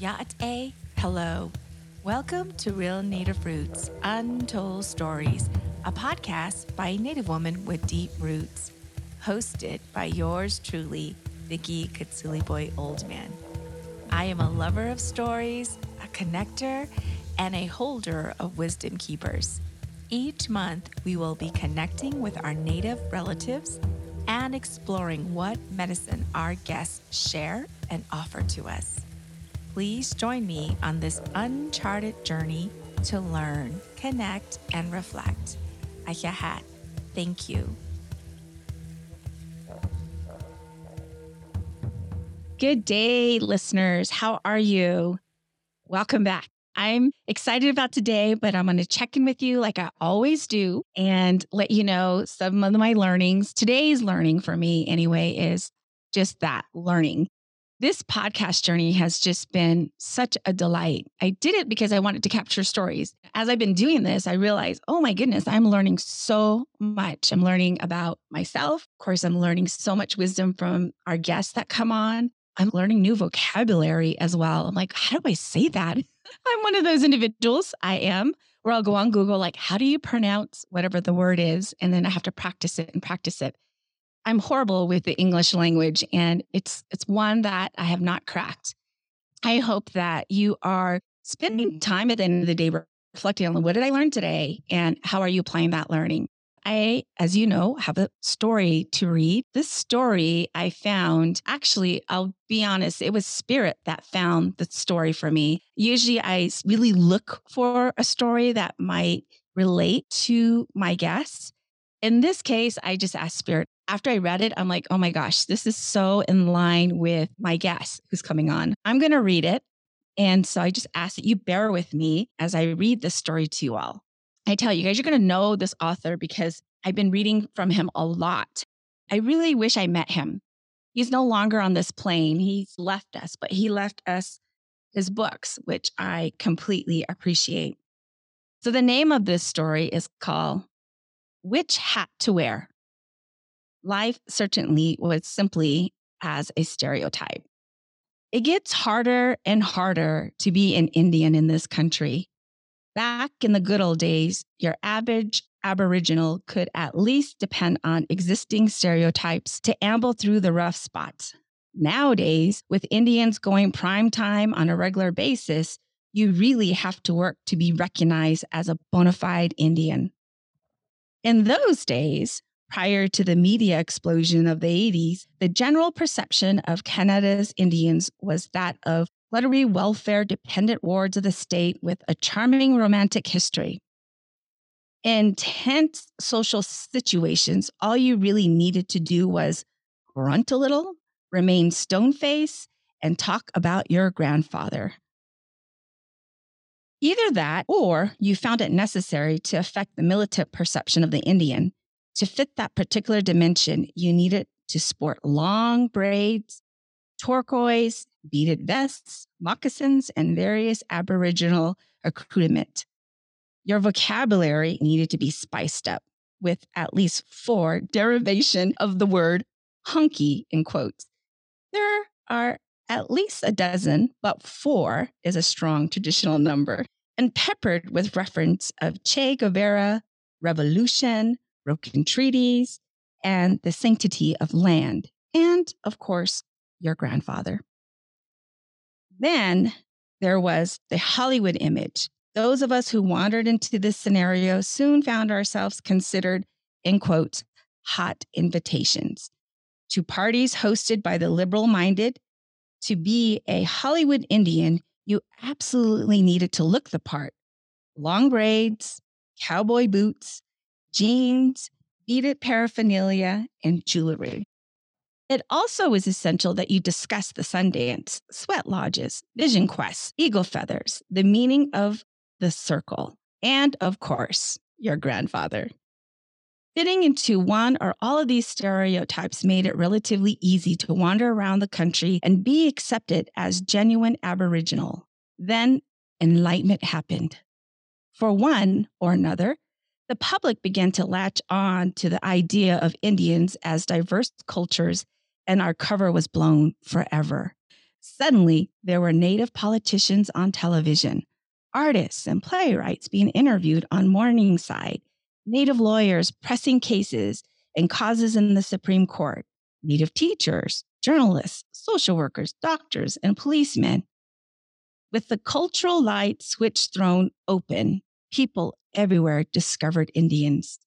Ya'at'e, hello. Welcome to Real Native Roots, Untold Stories, a podcast by a Native woman with deep roots, hosted by yours truly, Vicki Katsuliboy Oldman. I am a lover of stories, a connector, and a holder of wisdom keepers. Each month, we will be connecting with our Native relatives and exploring what medicine our guests share and offer to us. Please join me on this uncharted journey to learn, connect, and reflect. Ayahat, thank you. Good day, listeners. How are you? Welcome back. I'm excited about today, but I'm going to check in with you like I always do and let you know some of my learnings. Today's learning for me anyway is just that, learning. This podcast journey has just been such a delight. I did it because I wanted to capture stories. As I've been doing this, I realized, oh my goodness, I'm learning so much. I'm learning about myself. Of course, I'm learning so much wisdom from our guests that come on. I'm learning new vocabulary as well. I'm like, how do I say that? I'm one of those individuals, I am, where I'll go on Google, like, how do you pronounce whatever the word is? And then I have to practice it. I'm horrible with the English language, and it's one that I have not cracked. I hope that you are spending time at the end of the day reflecting on what did I learn today and how are you applying that learning? I, as you know, have a story to read. This story I found, actually, I'll be honest, it was spirit that found the story for me. Usually I really look for a story that might relate to my guests. In this case, I just asked spirit. After I read it, I'm like, oh my gosh, this is so in line with my guest who's coming on. I'm going to read it. And so I just ask that you bear with me as I read this story to you all. I tell you guys, you're going to know this author because I've been reading from him a lot. I really wish I met him. He's no longer on this plane. He's left us, but he left us his books, which I completely appreciate. So the name of this story is called Which Hat to Wear? Life certainly was simply as a stereotype. It gets harder and harder to be an Indian in this country. Back in the good old days, your average Aboriginal could at least depend on existing stereotypes to amble through the rough spots. Nowadays, with Indians going prime time on a regular basis, you really have to work to be recognized as a bona fide Indian. In those days, prior to the media explosion of the 80s, the general perception of Canada's Indians was that of fluttery, welfare-dependent wards of the state with a charming romantic history. In tense social situations, all you really needed to do was grunt a little, remain stone-faced, and talk about your grandfather. Either that, or you found it necessary to affect the militant perception of the Indian. To fit that particular dimension, you needed to sport long braids, turquoise, beaded vests, moccasins, and various Aboriginal accoutrement. Your vocabulary needed to be spiced up with at least four derivation of the word hunky in quotes. There are at least a dozen, but four is a strong traditional number, and peppered with reference of Che Guevara, revolution, broken treaties, and the sanctity of land, and of course, your grandfather. Then there was the Hollywood image. Those of us who wandered into this scenario soon found ourselves considered, in quotes, hot invitations to parties hosted by the liberal-minded. To be a Hollywood Indian, you absolutely needed to look the part. Long braids, cowboy boots, jeans, beaded paraphernalia, and jewelry. It also is essential that you discuss the Sundance, sweat lodges, vision quests, eagle feathers, the meaning of the circle, and of course, your grandfather. Fitting into one or all of these stereotypes made it relatively easy to wander around the country and be accepted as genuine Aboriginal. Then enlightenment happened. For one or another, the public began to latch on to the idea of Indians as diverse cultures, and our cover was blown forever. Suddenly, there were Native politicians on television, artists and playwrights being interviewed on Morningside, Native lawyers pressing cases and causes in the Supreme Court, Native teachers, journalists, social workers, doctors, and policemen. With the cultural light switch thrown open, people everywhere discovered Indians.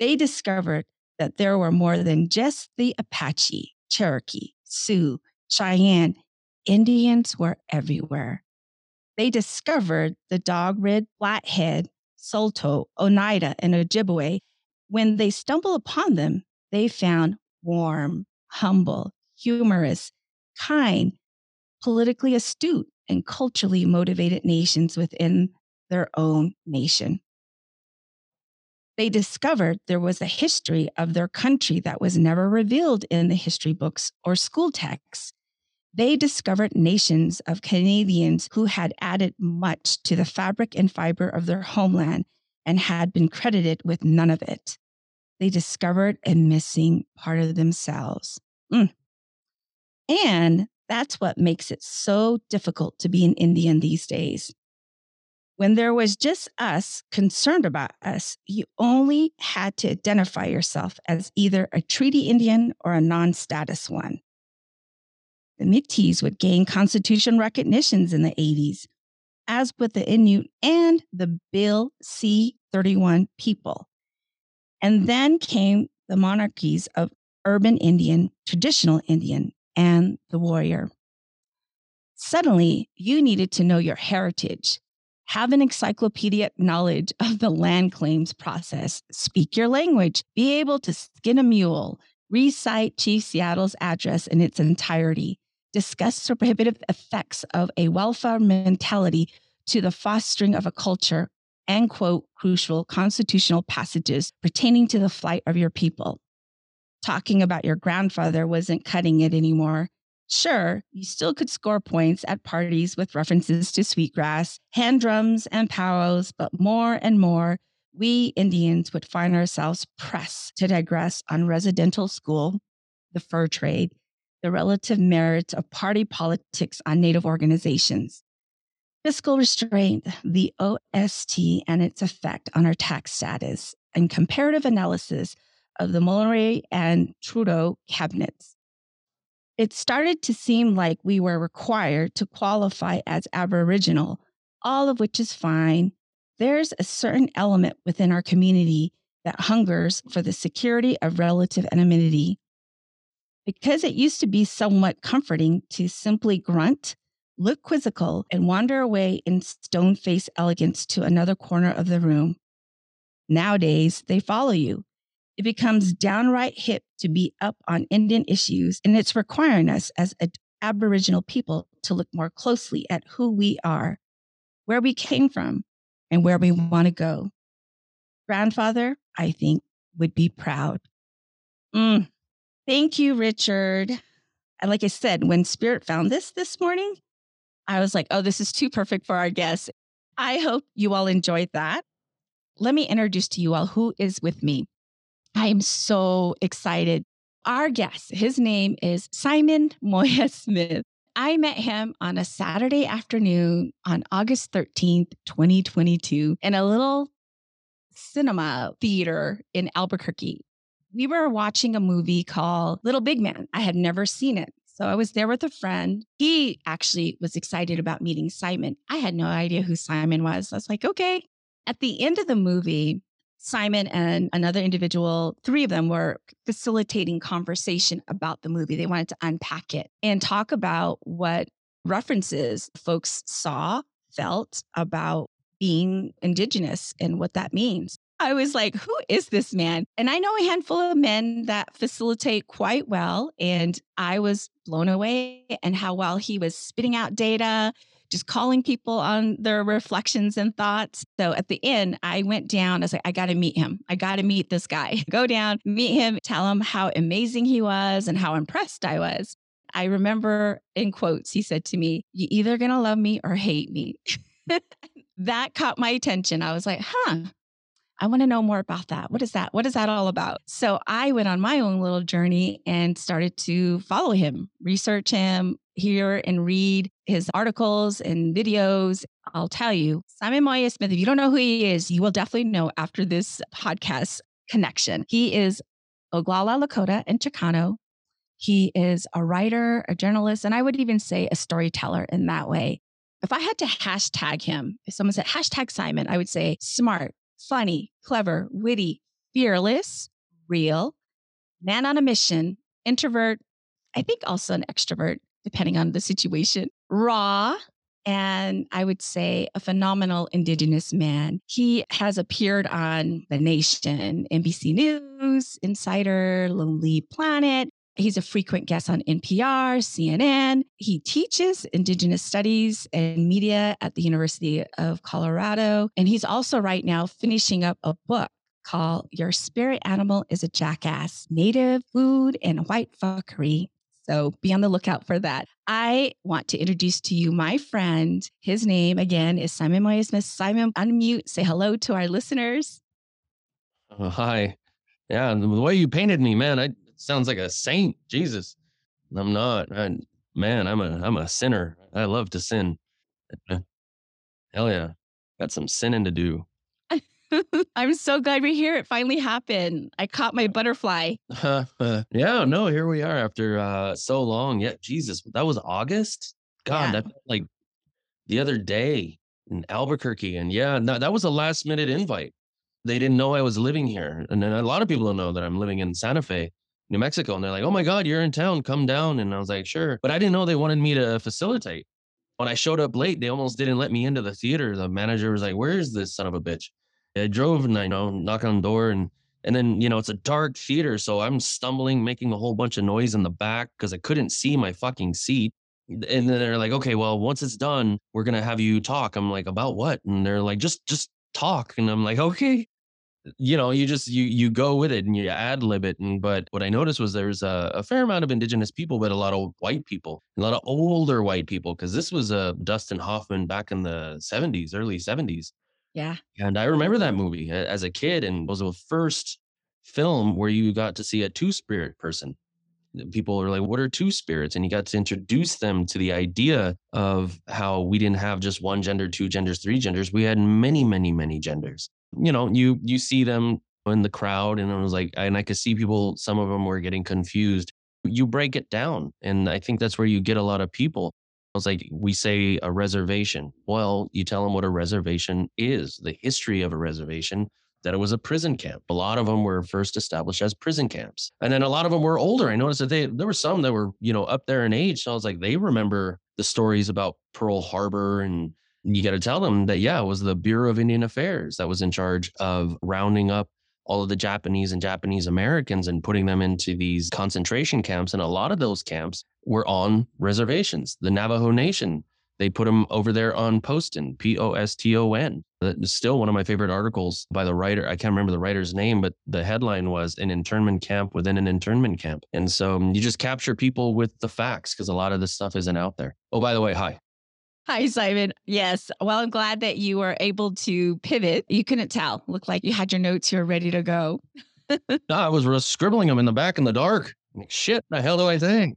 They discovered that there were more than just the Apache, Cherokee, Sioux, Cheyenne. Indians were everywhere. They discovered the Dogrib, Flathead, Soto, Oneida, and Ojibwe. When they stumbled upon them, they found warm, humble, humorous, kind, politically astute, and culturally motivated nations within their own nation. They discovered there was a history of their country that was never revealed in the history books or school texts. They discovered nations of Canadians who had added much to the fabric and fiber of their homeland and had been credited with none of it. They discovered a missing part of themselves. And that's what makes it so difficult to be an Indian these days. When there was just us concerned about us, you only had to identify yourself as either a treaty Indian or a non-status one. The Métis would gain constitution recognitions in the 80s, as with the Inuit and the Bill C-31 people. And then came the monarchies of urban Indian, traditional Indian, and the warrior. Suddenly, you needed to know your heritage, have an encyclopedic knowledge of the land claims process, speak your language, be able to skin a mule, recite Chief Seattle's address in its entirety, discuss the prohibitive effects of a welfare mentality to the fostering of a culture, and quote crucial constitutional passages pertaining to the plight of your people. Talking about your grandfather wasn't cutting it anymore. Sure, you still could score points at parties with references to sweetgrass, hand drums, and powwows, but more and more, we Indians would find ourselves pressed to digress on residential school, the fur trade, the relative merits of party politics on Native organizations, fiscal restraint, the OST and its effect on our tax status, and comparative analysis of the Mulroney and Trudeau cabinets. It started to seem like we were required to qualify as Aboriginal, all of which is fine. There's a certain element within our community that hungers for the security of relative anonymity. Because it used to be somewhat comforting to simply grunt, look quizzical, and wander away in stone-faced elegance to another corner of the room. Nowadays, they follow you. It becomes downright hip to be up on Indian issues, and it's requiring us as Aboriginal people to look more closely at who we are, where we came from, and where we want to go. Grandfather, I think, would be proud. Thank you, Richard. And like I said, when Spirit found this morning, I was like, oh, this is too perfect for our guest. I hope you all enjoyed that. Let me introduce to you all who is with me. I am so excited. Our guest, his name is Simon Moya-Smith. I met him on a Saturday afternoon on August 13th, 2022, in a little cinema theater in Albuquerque. We were watching a movie called Little Big Man. I had never seen it. So I was there with a friend. He actually was excited about meeting Simon. I had no idea who Simon was. I was like, okay. At the end of the movie, Simon and another individual, three of them were facilitating conversation about the movie. They wanted to unpack it and talk about what references folks saw, felt about being Indigenous and what that means. I was like, who is this man? And I know a handful of men that facilitate quite well. And I was blown away and how well he was spitting out data, just calling people on their reflections and thoughts. So at the end, I went down. I was like, I got to meet him. I got to meet this guy. Go down, meet him, tell him how amazing he was and how impressed I was. I remember in quotes, he said to me, "You either going to love me or hate me." That caught my attention. I was like, I want to know more about that. What is that? What is that all about? So I went on my own little journey and started to follow him, research him. hear and read his articles and videos. I'll tell you, Simon Moya-Smith, if you don't know who he is, you will definitely know after this podcast connection. He is Oglala Lakota and Chicano. He is a writer, a journalist, and I would even say a storyteller in that way. If I had to hashtag him, if someone said hashtag Simon, I would say smart, funny, clever, witty, fearless, real, man on a mission, introvert, I think also an extrovert, depending on the situation, raw, and I would say a phenomenal Indigenous man. He has appeared on The Nation, NBC News, Insider, Lonely Planet. He's a frequent guest on NPR, CNN. He teaches Indigenous studies and media at the University of Colorado. And he's also right now finishing up a book called Your Spirit Animal is a Jackass, Native Food and White Fuckery. So be on the lookout for that. I want to introduce to you my friend. His name, again, is Simon Moya-Smith. Simon, unmute. Say hello to our listeners. Oh, hi. Yeah, the way you painted me, man, I sounds like a saint, Jesus. I'm not. I'm a sinner. I love to sin. Hell yeah. Got some sinning to do. I'm so glad we're here. It finally happened. I caught my butterfly. Yeah, no, here we are after so long. Yeah, Jesus, that was August? God, yeah. That like the other day in Albuquerque. And yeah, no, that was a last minute invite. They didn't know I was living here. And then a lot of people don't know that I'm living in Santa Fe, New Mexico. And they're like, oh my God, you're in town, come down. And I was like, sure. But I didn't know they wanted me to facilitate. When I showed up late, they almost didn't let me into the theater. The manager was like, where's this son of a bitch? I drove and I knock on the door and then, it's a dark theater. So I'm stumbling, making a whole bunch of noise in the back because I couldn't see my fucking seat. And then they're like, okay, well, once it's done, we're going to have you talk. I'm like, about what? And they're like, just talk. And I'm like, okay. You go with it and you ad lib it. But what I noticed was there was a fair amount of Indigenous people, but a lot of white people, a lot of older white people, because this was Dustin Hoffman back in the 70s, early 70s. Yeah. And I remember that movie as a kid, and was the first film where you got to see a two-spirit person. People were like, what are two spirits? And you got to introduce them to the idea of how we didn't have just one gender, two genders, three genders. We had many, many, many genders. You see them in the crowd, and I was like, and I could see people, some of them were getting confused. You break it down. And I think that's where you get a lot of people. I was like, we say a reservation. Well, you tell them what a reservation is, the history of a reservation, that it was a prison camp. A lot of them were first established as prison camps. And then a lot of them were older. I noticed that there were some that were, up there in age. So I was like, they remember the stories about Pearl Harbor. And you got to tell them that, yeah, it was the Bureau of Indian Affairs that was in charge of rounding up all of the Japanese and Japanese Americans and putting them into these concentration camps. And a lot of those camps were on reservations. The Navajo Nation, they put them over there on Poston, Poston. That's still one of my favorite articles by the writer. I can't remember the writer's name, but the headline was an internment camp within an internment camp. And so you just capture people with the facts because a lot of this stuff isn't out there. Oh, by the way, hi. Hi, Simon. Yes. Well, I'm glad that you were able to pivot. You couldn't tell. Looked like you had your notes. You were ready to go. No, I was scribbling them in the back in the dark. Like, shit, the hell do I think?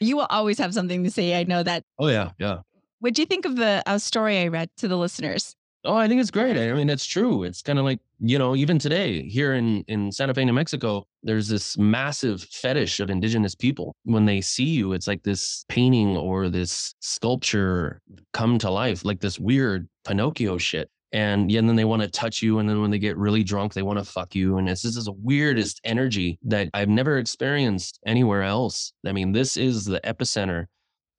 You will always have something to say. I know that. Oh, yeah. Yeah. What'd you think of the story I read to the listeners? Oh, I think it's great. I mean, it's true. It's kind of like, even today here in Santa Fe, New Mexico, there's this massive fetish of Indigenous people. When they see you, it's like this painting or this sculpture come to life, like this weird Pinocchio shit. And then they want to touch you. And then when they get really drunk, they want to fuck you. And this is the weirdest energy that I've never experienced anywhere else. I mean, this is the epicenter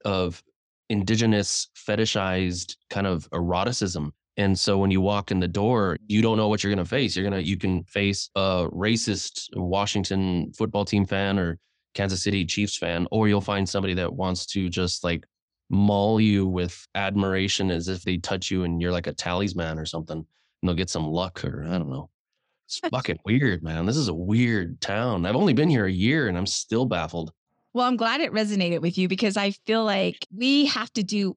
of Indigenous fetishized kind of eroticism. And so when you walk in the door, you don't know what you're going to face. You can face a racist Washington football team fan or Kansas City Chiefs fan, or you'll find somebody that wants to just like maul you with admiration as if they touch you and you're like a talisman or something, and they'll get some luck, or I don't know. It's fucking weird, man. This is a weird town. I've only been here a year and I'm still baffled. Well, I'm glad it resonated with you, because I feel like we have to do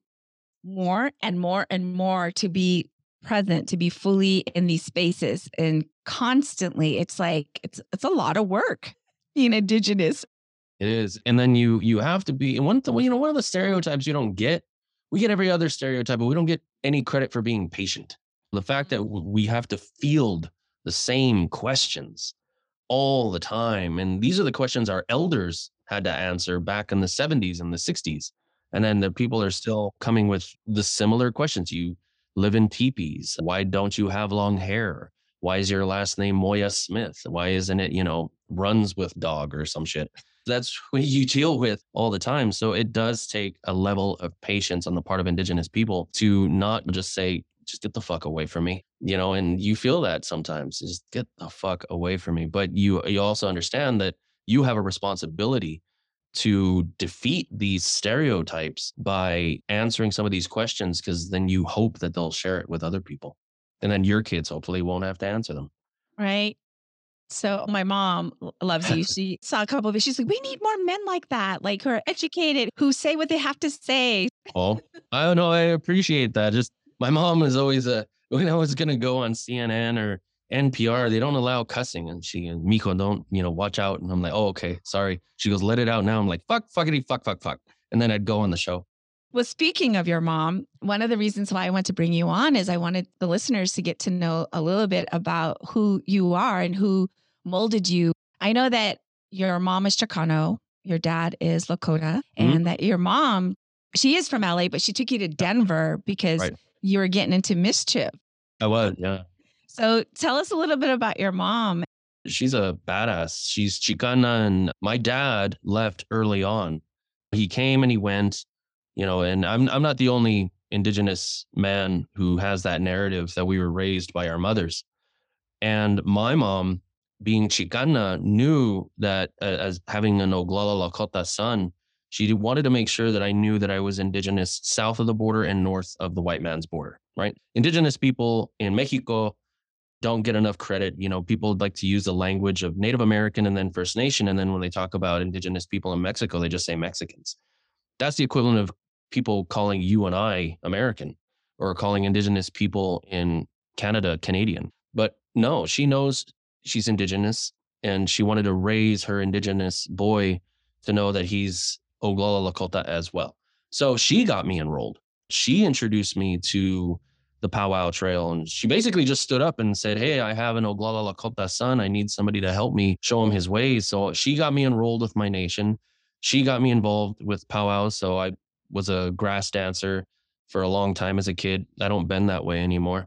more and more and more to be present, to be fully in these spaces. And constantly, it's like, it's a lot of work being Indigenous. It is. And then you have to be, and one of the stereotypes you don't get, we get every other stereotype, but we don't get any credit for being patient. The fact that we have to field the same questions all the time. And these are the questions our elders had to answer back in the 70s and the 60s. And then the people are still coming with the similar questions. You live in teepees. Why don't you have long hair? Why is your last name Moya-Smith? Why isn't it, runs with dog or some shit? That's what you deal with all the time. So it does take a level of patience on the part of Indigenous people to not just say, just get the fuck away from me, and you feel that sometimes, just get the fuck away from me. But you also understand that you have a responsibility to defeat these stereotypes by answering some of these questions, because then you hope that they'll share it with other people. And then your kids hopefully won't have to answer them. Right. So my mom loves you. She saw a couple of it. She's like, we need more men like that, like who are educated, who say what they have to say. Oh, I don't know. I appreciate that. Just my mom is always when I was going to go on CNN or NPR, they don't allow cussing. And she, Miko, don't, watch out. And I'm like, oh, okay, sorry. She goes, let it out now. I'm like, fuck, fuckity, fuck, fuck, fuck. And then I'd go on the show. Well, speaking of your mom, one of the reasons why I want to bring you on is I wanted the listeners to get to know a little bit about who you are and who molded you. I know that your mom is Chicano, your dad is Lakota, and that your mom, she is from LA, but she took you to Denver because you were getting into mischief. I was, yeah. So tell us a little bit about your mom. She's a badass. She's Chicana, and my dad left early on. He came and he went. And I'm not the only Indigenous man who has that narrative that we were raised by our mothers. And my mom, being Chicana, knew that as having an Oglala Lakota son, she wanted to make sure that I knew that I was Indigenous south of the border and north of the white man's border, right? Indigenous people in Mexico don't get enough credit. People like to use the language of Native American and then First Nation. And then when they talk about Indigenous people in Mexico, they just say Mexicans. That's the equivalent of people calling you and I American, or calling Indigenous people in Canada Canadian. But no, she knows she's Indigenous, and she wanted to raise her Indigenous boy to know that he's Oglala Lakota as well. So she got me enrolled. She introduced me to the powwow trail, and she basically just stood up and said, hey, I have an Oglala Lakota son. I need somebody to help me show him his ways. So she got me enrolled with My Nation. She got me involved with powwows, so I was a grass dancer for a long time as a kid. I don't bend that way anymore.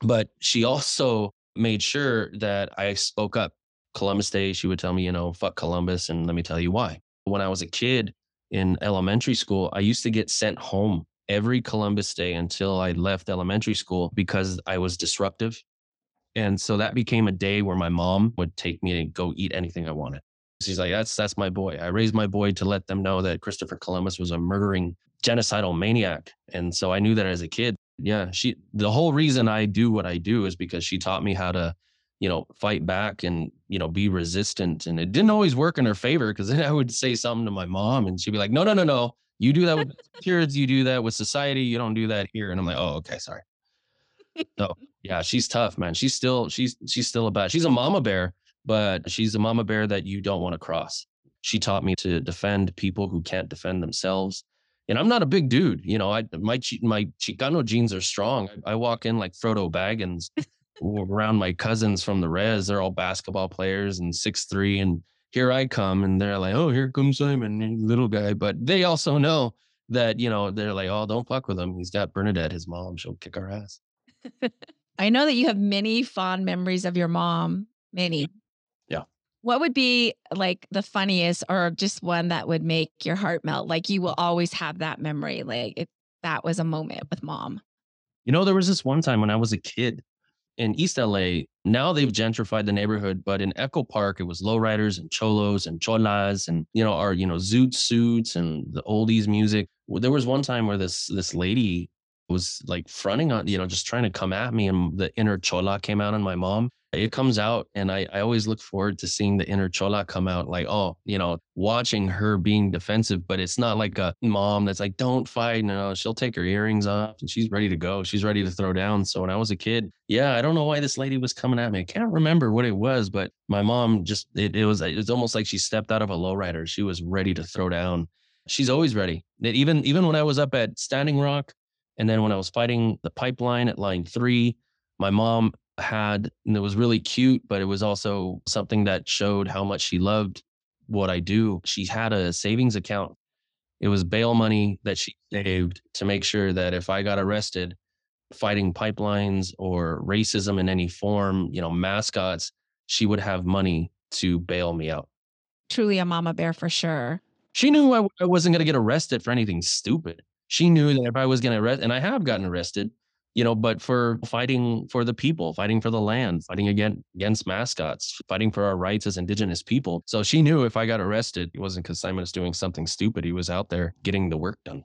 But she also made sure that I spoke up. Columbus Day, she would tell me, fuck Columbus, and let me tell you why. When I was a kid in elementary school, I used to get sent home every Columbus Day until I left elementary school because I was disruptive. And so that became a day where my mom would take me and go eat anything I wanted. She's like, that's my boy. I raised my boy to let them know that Christopher Columbus was a murdering, genocidal maniac. And so I knew that as a kid. Yeah, the whole reason I do what I do is because she taught me how to, fight back and, be resistant. And it didn't always work in her favor, because then I would say something to my mom and she'd be like, no, no, no, no. You do that with kids. You do that with society. You don't do that here. And I'm like, oh, okay, sorry. So yeah, she's tough, man. She's still a bad. She's a mama bear. But she's a mama bear that you don't want to cross. She taught me to defend people who can't defend themselves. And I'm not a big dude. My Chicano genes are strong. I walk in like Frodo Baggins around my cousins from the res. They're all basketball players and 6'3", and here I come. And they're like, oh, here comes Simon, little guy. But they also know that, they're like, oh, don't fuck with him. He's got Bernadette, his mom. She'll kick our ass. I know that you have many fond memories of your mom. Many. What would be like the funniest, or just one that would make your heart melt? Like you will always have that memory. Like that was a moment with mom. There was this one time when I was a kid in East LA. Now they've gentrified the neighborhood, but in Echo Park, it was lowriders and cholos and cholas and, our, zoot suits and the oldies music. There was one time where this lady was like fronting on, just trying to come at me, and the inner chola came out on my mom. it comes out, and I always look forward to seeing the inner Chola come out, like, oh, you know, watching her being defensive, but it's not like a mom that's like, don't fight. No, she'll take her earrings off and she's ready to go. She's ready to throw down. So when I was a kid, yeah, I don't know why this lady was coming at me. I can't remember what it was, but my mom just, it was almost like she stepped out of a lowrider. She was ready to throw down. She's always ready. Even when I was up at Standing Rock, and then when I was fighting the pipeline at Line Three, my mom had, and it was really cute, but it was also something that showed how much she loved what I do. She had a savings account. It was bail money that she saved to make sure that if I got arrested fighting pipelines or racism in any form, you know, mascots, she would have money to bail me out. Truly a mama bear for sure. She knew I wasn't going to get arrested for anything stupid. She knew that if I was going to arrest, and I have gotten arrested, you know, but for fighting for the people, fighting for the land, fighting against mascots, fighting for our rights as indigenous people. So she knew if I got arrested, it wasn't because Simon was doing something stupid. He was out there getting the work done.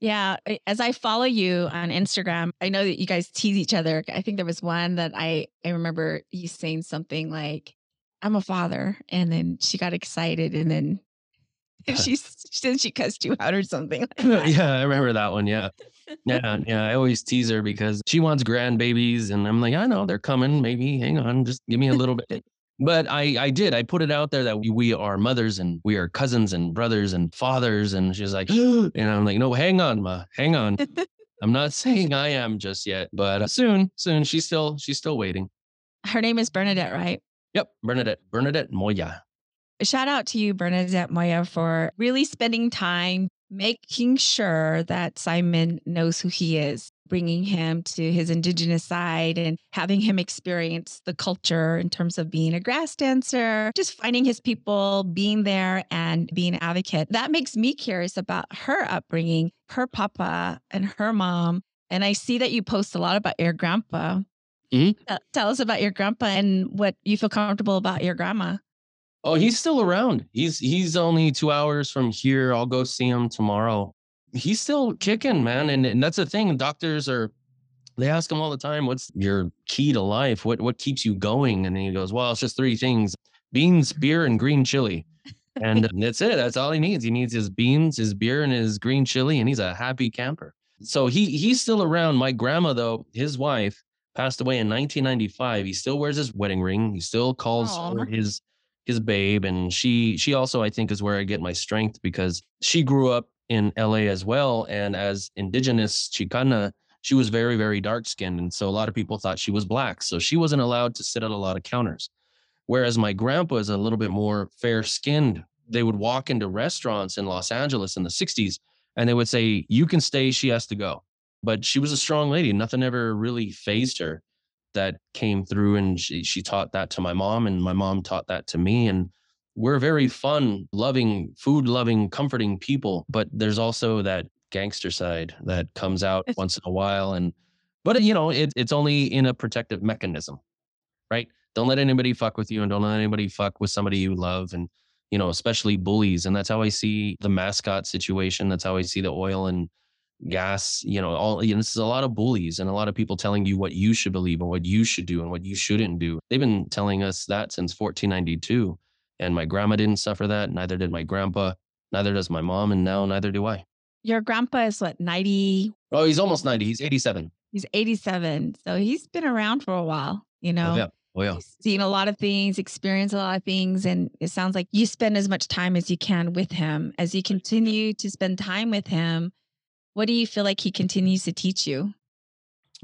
Yeah. As I follow you on Instagram, I know that you guys tease each other. I think there was one that I remember you saying something like, I'm a father. And then she got excited, and then she cussed you out or something like that. Yeah, I remember that one. Yeah. I always tease her because she wants grandbabies, and I'm like, I know they're coming. Maybe hang on, just give me a little bit. But I did. I put it out there that we are mothers and we are cousins and brothers and fathers. And she's like, and I'm like, no, hang on, Ma, hang on. I'm not saying I am just yet, but soon. She's still waiting. Her name is Bernadette, right? Yep, Bernadette Moya. Shout out to you, Bernadette Moya, for really spending time making sure that Simon knows who he is, bringing him to his indigenous side and having him experience the culture in terms of being a grass dancer, just finding his people, being there and being an advocate. That makes me curious about her upbringing, her papa and her mom. And I see that you post a lot about your grandpa. Mm-hmm. Tell us about your grandpa and what you feel comfortable about your grandma. Oh, he's still around. He's only 2 hours from here. I'll go see him tomorrow. He's still kicking, man. And that's the thing. Doctors they ask him all the time, what's your key to life? What keeps you going? And he goes, well, it's just three things: beans, beer, and green chili. And that's it. That's all he needs. He needs his beans, his beer, and his green chili. And he's a happy camper. So he's still around. My grandma, though, his wife passed away in 1995. He still wears his wedding ring. He still calls her his babe. And she also, I think, is where I get my strength, because she grew up in LA as well. And as indigenous Chicana, she was very, very dark skinned. And so a lot of people thought she was black. So she wasn't allowed to sit at a lot of counters. Whereas my grandpa is a little bit more fair skinned. They would walk into restaurants in Los Angeles in the 60s and they would say, you can stay, she has to go. But she was a strong lady. Nothing ever really fazed her. That came through, and she taught that to my mom, and my mom taught that to me. And we're very fun, loving, food loving, comforting people. But there's also that gangster side that comes out once in a while. But you know, it's only in a protective mechanism, right? Don't let anybody fuck with you, and don't let anybody fuck with somebody you love, and, you know, especially bullies. And that's how I see the mascot situation. That's how I see the oil and gas, you know, this is a lot of bullies and a lot of people telling you what you should believe and what you should do and what you shouldn't do. They've been telling us that since 1492. And my grandma didn't suffer that. Neither did my grandpa. Neither does my mom. And now neither do I. Your grandpa is what, 90? Oh, he's almost 90. He's 87. He's 87. So he's been around for a while, you know. Oh, yeah. Oh, yeah. He's seen a lot of things, experienced a lot of things. And it sounds like you spend as much time as you can with him. As you continue to spend time with him, what do you feel like he continues to teach you?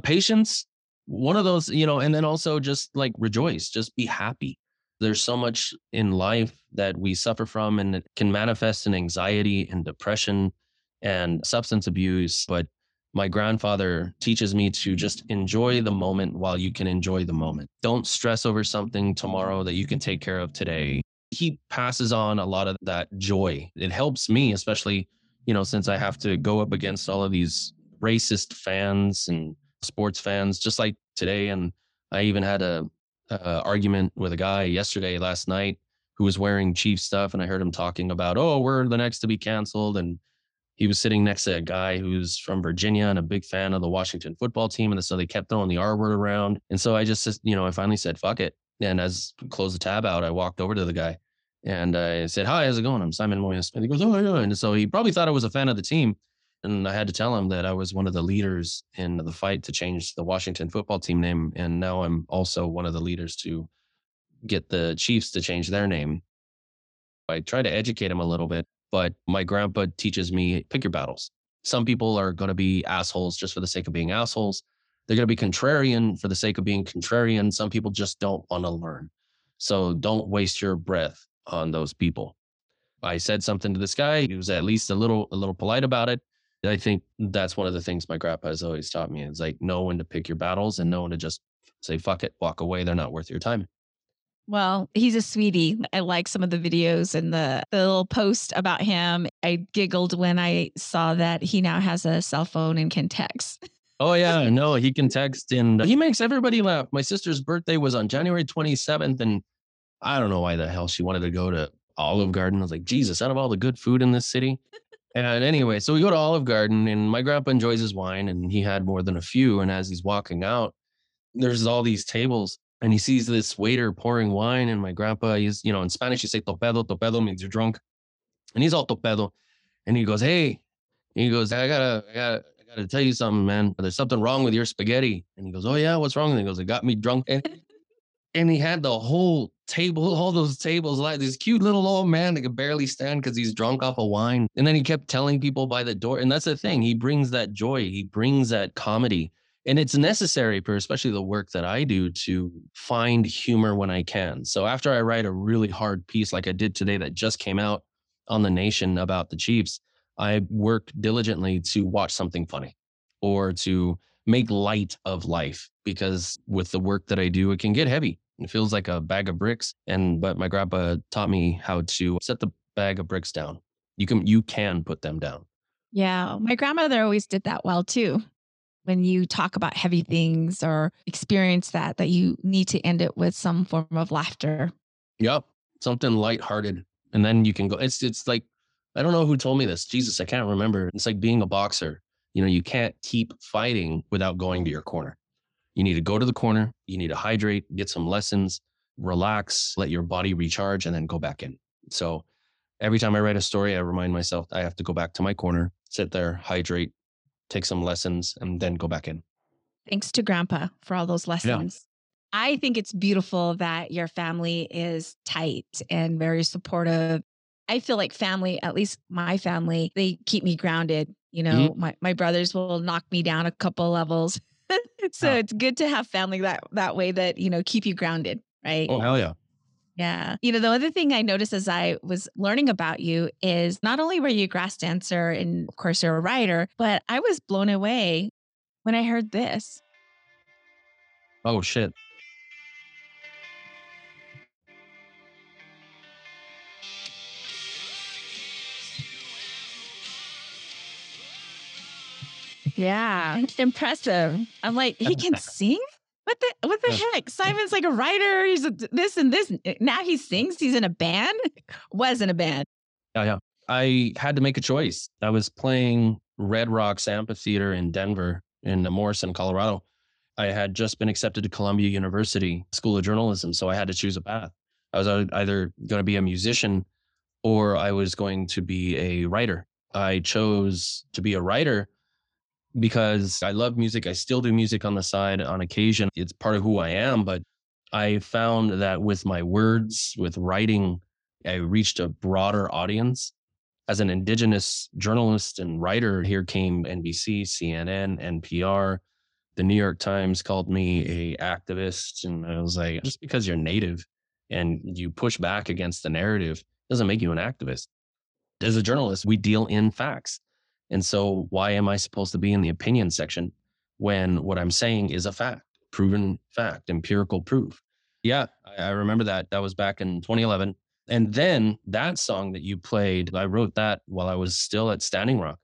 Patience, one of those, you know, and then also just like rejoice, just be happy. There's so much in life that we suffer from, and it can manifest in anxiety and depression and substance abuse. But my grandfather teaches me to just enjoy the moment while you can enjoy the moment. Don't stress over something tomorrow that you can take care of today. He passes on a lot of that joy. It helps me, especially, you know, since I have to go up against all of these racist fans and sports fans, just like today. And I even had a argument with a guy last night, who was wearing Chief stuff. And I heard him talking about, oh, we're the next to be canceled. And He was sitting next to a guy who's from Virginia and a big fan of the Washington football team. And so they kept throwing the R word around. And so I just, you know, I finally said, fuck it. And as I closed the tab out, I walked over to the guy and I said, hi, how's it going? I'm Simon Moya-Smith. He goes, oh, yeah. And so he probably thought I was a fan of the team. And I had to tell him that I was one of the leaders in the fight to change the Washington football team name. And now I'm also one of the leaders to get the Chiefs to change their name. I tried to educate him a little bit. But my grandpa teaches me, pick your battles. Some people are going to be assholes just for the sake of being assholes. They're going to be contrarian for the sake of being contrarian. Some people just don't want to learn. So don't waste your breath on those people. I said something to this guy. He was at least a little polite about it. I think that's one of the things my grandpa has always taught me. It's like, know when to pick your battles and know when to just say, fuck it, walk away. They're not worth your time. Well, he's a sweetie. I like some of the videos and the little post about him. I giggled when I saw that he now has a cell phone and can text. Oh, yeah. No, he can text and he makes everybody laugh. My sister's birthday was on January 27th. And I don't know why the hell she wanted to go to Olive Garden. I was like, Jesus, out of all the good food in this city. And anyway, so we go to Olive Garden and my grandpa enjoys his wine and he had more than a few. And as he's walking out, there's all these tables. And he sees this waiter pouring wine. And my grandpa, he's, you know, in Spanish, you say topedo. Topedo means you're drunk. And he's all topedo. And he goes, hey. And he goes, I gotta tell you something, man. There's something wrong with your spaghetti. And he goes, oh, yeah, what's wrong? And he goes, it got me drunk. And he had the whole table, all those tables, like this cute little old man that could barely stand because he's drunk off of wine. And then he kept telling people by the door. And that's the thing. He brings that joy. He brings that comedy. And it's necessary for especially the work that I do to find humor when I can. So after I write a really hard piece like I did today that just came out on The Nation about the Chiefs, I work diligently to watch something funny or to make light of life because with the work that I do, it can get heavy. It feels like a bag of bricks. But my grandpa taught me how to set the bag of bricks down. You can put them down. Yeah. My grandmother always did that well too. When you talk about heavy things or experience that you need to end it with some form of laughter. Yep. Something lighthearted. And then you can go, it's like, I don't know who told me this. Jesus, I can't remember. It's like being a boxer. You know, you can't keep fighting without going to your corner. You need to go to the corner. You need to hydrate, get some lessons, relax, let your body recharge, and then go back in. So every time I write a story, I remind myself I have to go back to my corner, sit there, hydrate, take some lessons, and then go back in. Thanks to Grandpa for all those lessons. Yeah. I think it's beautiful that your family is tight and very supportive. I feel like family, at least my family, they keep me grounded. You know, mm-hmm. my brothers will knock me down a couple levels. So It's good to have family that way that, you know, keep you grounded, right? Oh, hell yeah. Yeah. You know, the other thing I noticed as I was learning about you is not only were you a grass dancer and of course you're a writer, but I was blown away when I heard this. Oh, shit. Yeah. Impressive. I'm like, he can sing? What the heck? Simon's like a writer. He's this and this. Now he sings. He's in a band. Was in a band. Yeah. I had to make a choice. I was playing Red Rocks Amphitheater in Denver in Morrison, Colorado. I had just been accepted to Columbia University School of Journalism, so I had to choose a path. I was either going to be a musician or I was going to be a writer. I chose to be a writer because I love music. I still do music on the side on occasion. It's part of who I am, but I found that with my words, with writing, I reached a broader audience. As an indigenous journalist and writer, here came NBC, CNN, NPR. The New York Times called me a activist. And I was like, just because you're native and you push back against the narrative doesn't make you an activist. As a journalist, we deal in facts. And so why am I supposed to be in the opinion section when what I'm saying is a fact, proven fact, empirical proof? Yeah, I remember that. That was back in 2011. And then that song that you played, I wrote that while I was still at Standing Rock.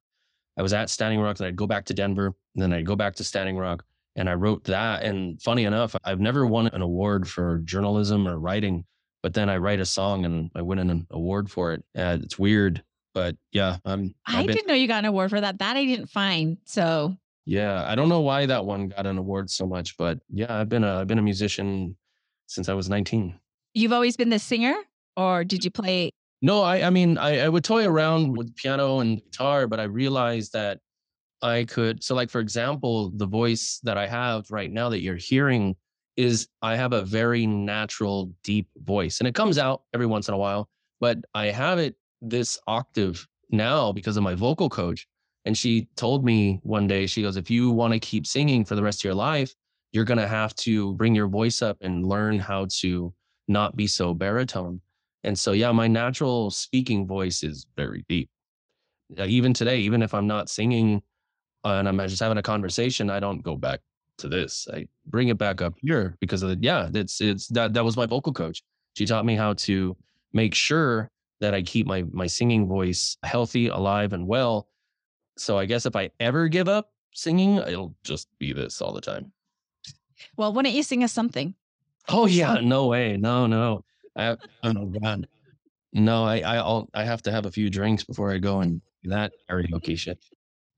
I was at Standing Rock, and I'd go back to Denver, and then I'd go back to Standing Rock, and I wrote that. And funny enough, I've never won an award for journalism or writing, but then I write a song, and I win an award for it. It's weird. But yeah, I didn't know you got an award for that. That I didn't find. So yeah, I don't know why that one got an award so much, but yeah, I've been a musician since I was 19. You've always been the singer, or did you play? No, I mean, I would toy around with piano and guitar, but I realized that I could. So like, for example, the voice that I have right now that you're hearing is I have a very natural, deep voice, and it comes out every once in a while, but I have it this octave now because of my vocal coach. And she told me one day, she goes, if you want to keep singing for the rest of your life, you're going to have to bring your voice up and learn how to not be so baritone. And so, yeah, my natural speaking voice is very deep. Even today, even if I'm not singing and I'm just having a conversation, I don't go back to this. I bring it back up here because of the, yeah, it's that was my vocal coach. She taught me how to make sure that I keep my singing voice healthy, alive, and well. So I guess if I ever give up singing, it'll just be this all the time. Well, why don't you sing us something? Oh yeah, no way. No. Oh God. No, I have to have a few drinks before I go and do that karaoke shit.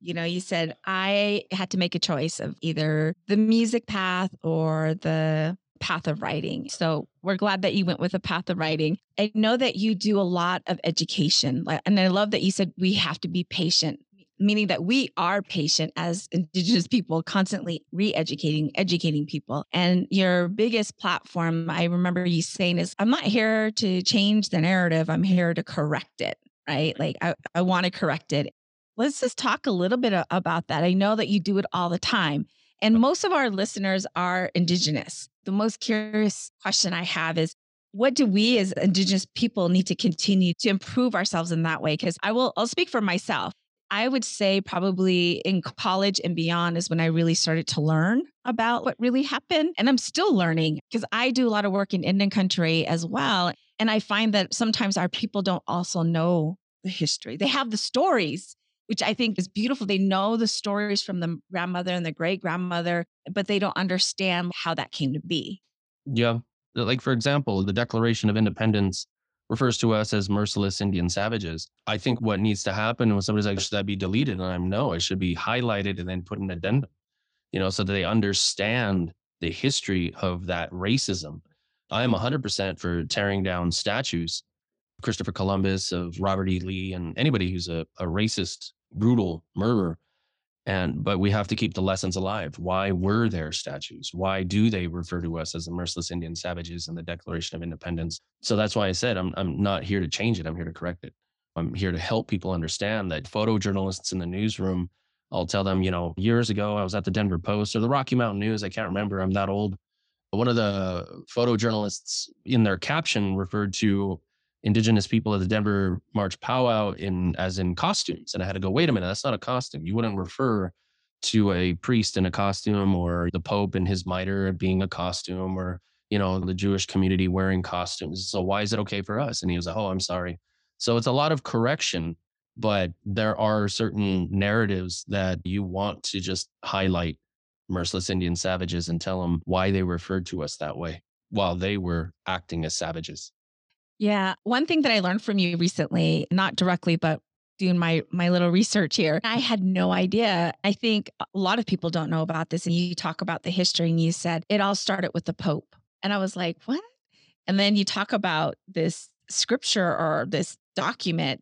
You know, you said I had to make a choice of either the music path or the path of writing. So we're glad that you went with the path of writing. I know that you do a lot of education. And I love that you said we have to be patient, meaning that we are patient as Indigenous people, constantly re-educating, educating people. And your biggest platform, I remember you saying, is I'm not here to change the narrative. I'm here to correct it, right? Like I want to correct it. Let's just talk a little bit about that. I know that you do it all the time. And most of our listeners are Indigenous. The most curious question I have is, what do we as Indigenous people need to continue to improve ourselves in that way? Because I'll speak for myself. I would say probably in college and beyond is when I really started to learn about what really happened. And I'm still learning because I do a lot of work in Indian country as well. And I find that sometimes our people don't also know the history. They have the stories, which I think is beautiful. They know the stories from the grandmother and the great grandmother, but they don't understand how that came to be. Yeah. Like, for example, the Declaration of Independence refers to us as merciless Indian savages. I think what needs to happen when somebody's like, should that be deleted? And I'm, no, it should be highlighted and then put an addendum, you know, so that they understand the history of that racism. I am 100% for tearing down statues, Christopher Columbus, of Robert E. Lee, and anybody who's a racist, brutal murderer. But we have to keep the lessons alive. Why were there statues? Why do they refer to us as the merciless Indian savages in the Declaration of Independence? So that's why I said I'm not here to change it. I'm here to correct it. I'm here to help people understand that photojournalists in the newsroom, I'll tell them, you know, years ago, I was at the Denver Post or the Rocky Mountain News. I can't remember. I'm that old. But one of the photojournalists in their caption referred to Indigenous people at the Denver March powwow as in costumes. And I had to go, wait a minute, that's not a costume. You wouldn't refer to a priest in a costume or the Pope in his mitre being a costume or, you know, the Jewish community wearing costumes. So why is it okay for us? And he was like, oh, I'm sorry. So it's a lot of correction, but there are certain narratives that you want to just highlight merciless Indian savages and tell them why they referred to us that way while they were acting as savages. Yeah. One thing that I learned from you recently, not directly, but doing my little research here, I had no idea. I think a lot of people don't know about this. And you talk about the history and you said it all started with the Pope. And I was like, what? And then you talk about this scripture or this document.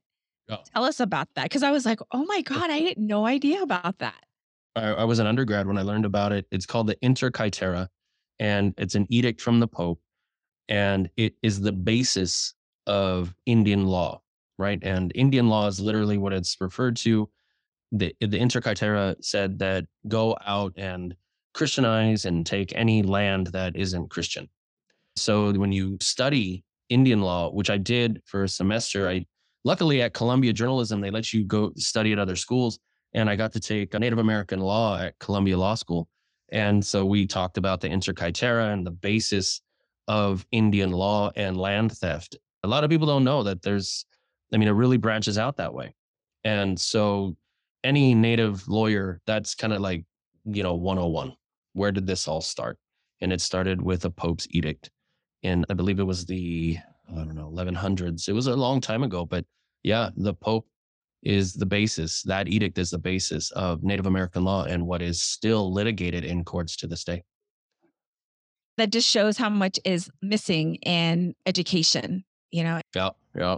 Oh. Tell us about that. Because I was like, oh my God, I had no idea about that. I was an undergrad when I learned about it. It's called the Inter Caetera, and it's an edict from the Pope. And it is the basis of Indian law, right? And Indian law is literally what it's referred to. The Inter Caetera said that go out and Christianize and take any land that isn't Christian. So when you study Indian law, which I did for a semester, luckily at Columbia Journalism, they let you go study at other schools. And I got to take Native American law at Columbia Law School. And so we talked about the Inter Caetera and the basis of Indian law and land theft. A lot of people don't know that it really branches out that way. And so any Native lawyer, that's kind of like, you know, 101. Where did this all start? And it started with a Pope's edict. And I believe it was 1100s. It was a long time ago, but yeah, the Pope is the basis, that edict is the basis of Native American law and what is still litigated in courts to this day. That just shows how much is missing in education, you know? Yeah, yeah.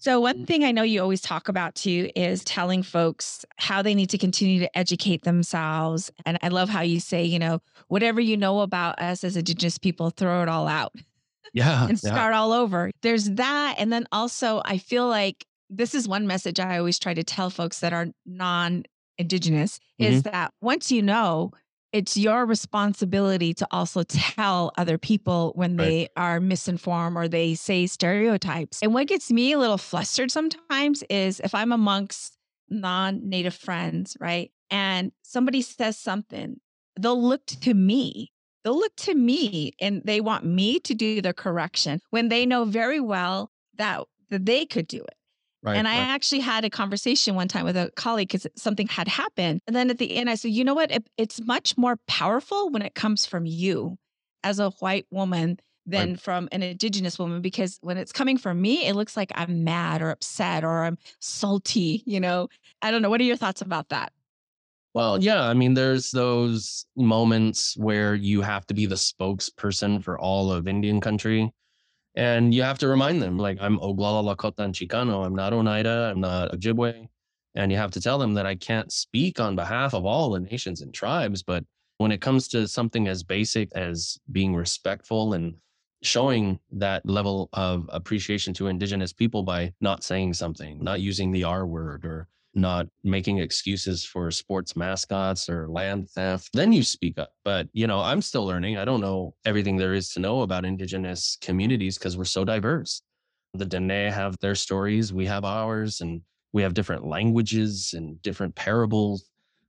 So one thing I know you always talk about too is telling folks how they need to continue to educate themselves. And I love how you say, you know, whatever you know about us as Indigenous people, throw it all out. Yeah. And start all over. There's that. And then also I feel like this is one message I always try to tell folks that are non-Indigenous is that once you know, it's your responsibility to also tell other people when they are misinformed or they say stereotypes. And what gets me a little flustered sometimes is if I'm amongst non-Native friends, right? And somebody says something, they'll look to me. They'll look to me and they want me to do the correction when they know very well that they could do it. Right, and I actually had a conversation one time with a colleague because something had happened. And then at the end, I said, you know what? It's much more powerful when it comes from you as a white woman than from an Indigenous woman, because when it's coming from me, it looks like I'm mad or upset or I'm salty, you know? I don't know. What are your thoughts about that? Well, yeah, I mean, there's those moments where you have to be the spokesperson for all of Indian country. And you have to remind them, like, I'm Oglala Lakota and Chicano. I'm not Oneida. I'm not Ojibwe. And you have to tell them that I can't speak on behalf of all the nations and tribes. But when it comes to something as basic as being respectful and showing that level of appreciation to Indigenous people by not saying something, not using the R word, or not making excuses for sports mascots or land theft, then you speak up. But, you know, I'm still learning. I don't know everything there is to know about Indigenous communities because we're so diverse. The Diné have their stories, we have ours, and we have different languages and different parables.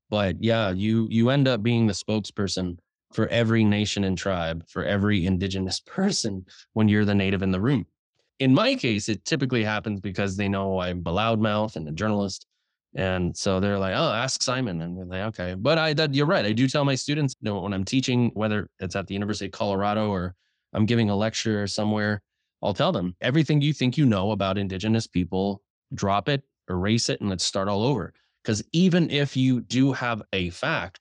But yeah, you end up being the spokesperson for every nation and tribe, for every Indigenous person when you're the native in the room. In my case, it typically happens because they know I'm a loudmouth and a journalist. And so they're like, oh, ask Simon. And we're like, okay. But you're right. I do tell my students, you know, when I'm teaching, whether it's at the University of Colorado or I'm giving a lecture somewhere, I'll tell them everything you think you know about Indigenous people, drop it, erase it, and let's start all over. Because even if you do have a fact,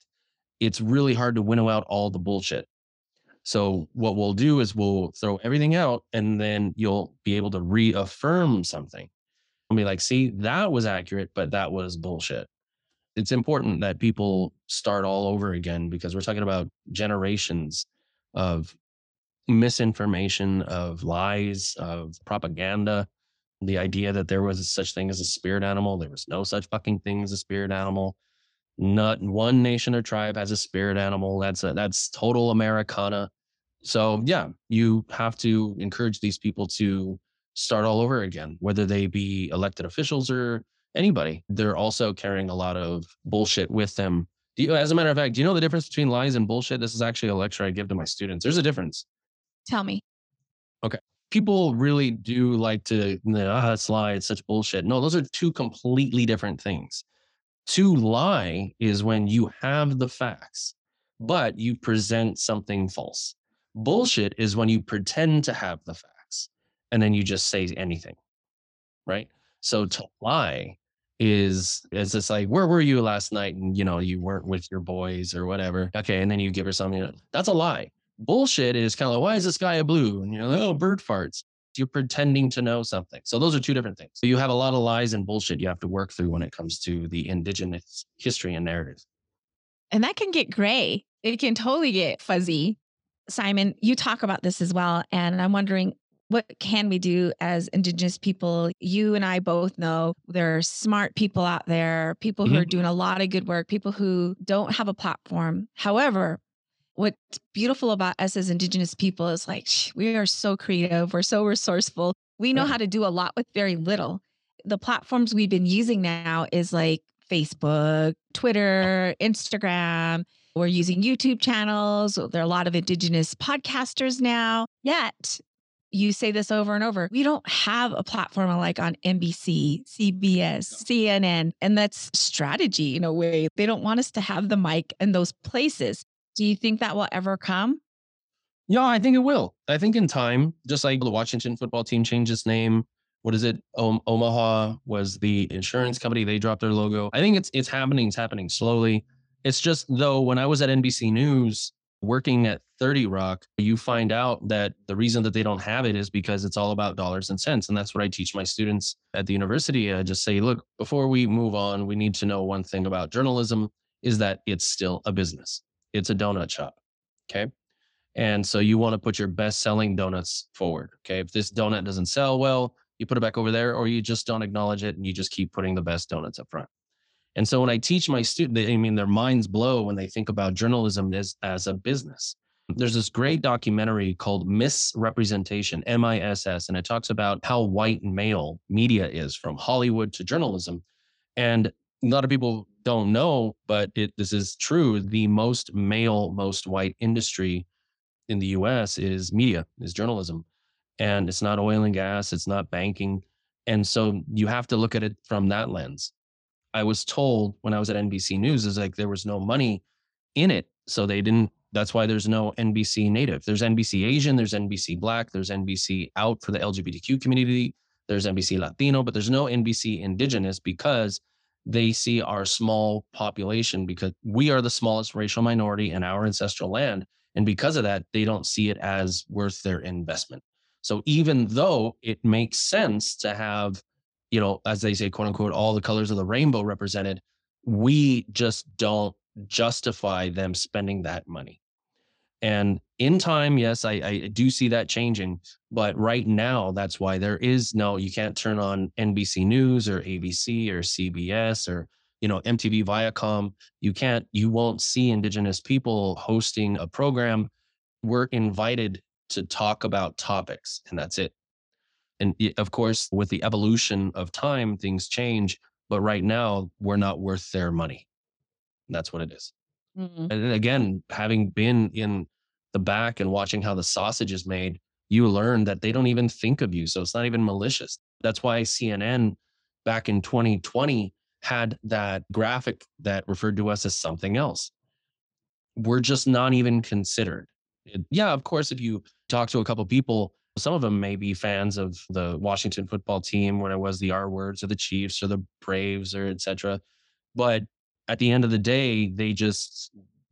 it's really hard to winnow out all the bullshit. So what we'll do is we'll throw everything out and then you'll be able to reaffirm something. I'll be like, see, that was accurate, but that was bullshit. It's important that people start all over again because we're talking about generations of misinformation, of lies, of propaganda. The idea that there was such thing as a spirit animal. There was no such fucking thing as a spirit animal. Not one nation or tribe has a spirit animal. That's total Americana. So yeah, you have to encourage these people to start all over again, whether they be elected officials or anybody. They're also carrying a lot of bullshit with them. As a matter of fact, do you know the difference between lies and bullshit? This is actually a lecture I give to my students. There's a difference. Tell me. Okay. People really do like to, it's lie, it's such bullshit. No, those are two completely different things. To lie is when you have the facts, but you present something false. Bullshit is when you pretend to have the facts and then you just say anything, right? So to lie is just like, where were you last night? And, you know, you weren't with your boys or whatever. Okay, and then you give her something. You know, that's a lie. Bullshit is kind of like, why is the sky blue? And you're like, oh, bird farts. You're pretending to know something. So those are two different things. So you have a lot of lies and bullshit you have to work through when it comes to the Indigenous history and narrative. And that can get gray. It can totally get fuzzy. Simon, you talk about this as well. And I'm wondering, what can we do as Indigenous people? You and I both know there are smart people out there, people who are doing a lot of good work, people who don't have a platform. However, what's beautiful about us as Indigenous people is like, we are so creative. We're so resourceful. We know how to do a lot with very little. The platforms we've been using now is like Facebook, Twitter, Instagram. We're using YouTube channels. There are a lot of Indigenous podcasters now. Yet, you say this over and over, we don't have a platform like on NBC, CBS, CNN, and that's strategy in a way. They don't want us to have the mic in those places. Do you think that will ever come? Yeah, I think it will. I think in time, just like the Washington football team changed its name, what is it? Omaha was the insurance company. They dropped their logo. I think it's happening. It's happening slowly. It's just, though, when I was at NBC News working at 30 Rock, you find out that the reason that they don't have it is because it's all about dollars and cents. And that's what I teach my students at the university. I just say, look, before we move on, we need to know one thing about journalism is that it's still a business. It's a donut shop. Okay. And so you want to put your best selling donuts forward. Okay. If this donut doesn't sell well, you put it back over there, or you just don't acknowledge it and you just keep putting the best donuts up front. And so when I teach my students, I mean, their minds blow when they think about journalism as a business. There's this great documentary called Misrepresentation, MISS, and it talks about how white male media is from Hollywood to journalism. And a lot of people don't know, but this is true. The most male, most white industry in the US is media, is journalism. And it's not oil and gas, it's not banking. And so you have to look at it from that lens. I was told when I was at NBC News is like there was no money in it. So they didn't, that's why there's no NBC Native. There's NBC Asian, there's NBC Black, there's NBC out for the LGBTQ community, there's NBC Latino, but there's no NBC Indigenous because they see our small population because we are the smallest racial minority in our ancestral land. And because of that, they don't see it as worth their investment. So even though it makes sense to have, you know, as they say, quote unquote, all the colors of the rainbow represented, we just don't justify them spending that money. And in time, yes, I do see that changing. But right now, that's why there is no, you can't turn on NBC News or ABC or CBS or, you know, MTV, Viacom. You won't see Indigenous people hosting a program. We're invited to talk about topics and that's it. And of course, with the evolution of time, things change. But right now, we're not worth their money. That's what it is. Mm-hmm. And again, having been in the back and watching how the sausage is made, you learn that they don't even think of you. So it's not even malicious. That's why CNN back in 2020 had that graphic that referred to us as something else. We're just not even considered. Yeah, of course, if you talk to a couple people, some of them may be fans of the Washington football team when it was the R words or the Chiefs or the Braves or et cetera. But at the end of the day,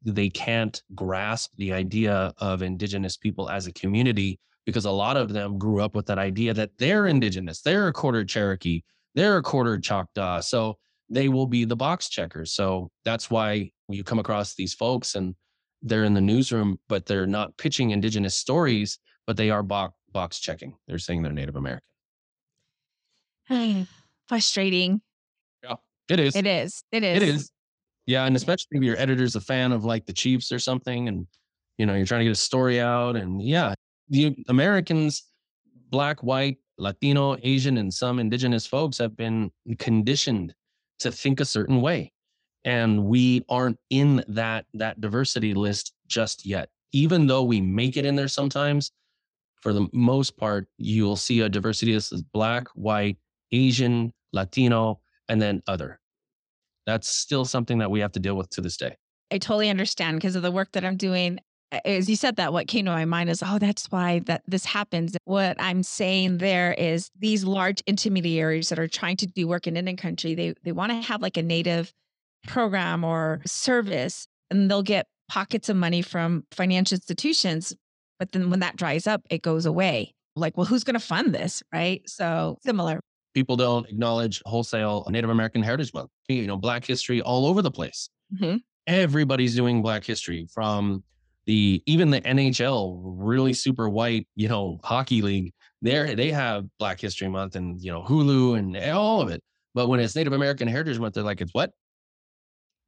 they can't grasp the idea of Indigenous people as a community because a lot of them grew up with that idea that they're Indigenous, they're a quarter Cherokee, they're a quarter Choctaw. So they will be the box checkers. So that's why you come across these folks and they're in the newsroom, but they're not pitching Indigenous stories, but they are box checking. They're saying they're Native American. Frustrating. Yeah, it is. It is. It is. It is. Yeah. And especially if your editor's a fan of like the Chiefs or something and, you know, you're trying to get a story out. And yeah, the Americans, Black, white, Latino, Asian, and some Indigenous folks have been conditioned to think a certain way. And we aren't in that diversity list just yet. Even though we make it in there sometimes, for the most part, you'll see a diversity list as Black, white, Asian, Latino, and then other. That's still something that we have to deal with to this day. I totally understand because of the work that I'm doing. As you said that, what came to my mind is, oh, that's why that this happens. What I'm saying there is these large intermediaries that are trying to do work in Indian country, they want to have like a Native program or service, and they'll get pockets of money from financial institutions. But then when that dries up, it goes away. Like, well, who's going to fund this, right? So similar. People don't acknowledge wholesale Native American Heritage Month. You know, Black history all over the place. Mm-hmm. Everybody's doing Black history from even the NHL, really super white, you know, hockey league. They have Black History Month and, you know, Hulu and all of it. But when it's Native American Heritage Month, they're like, it's what?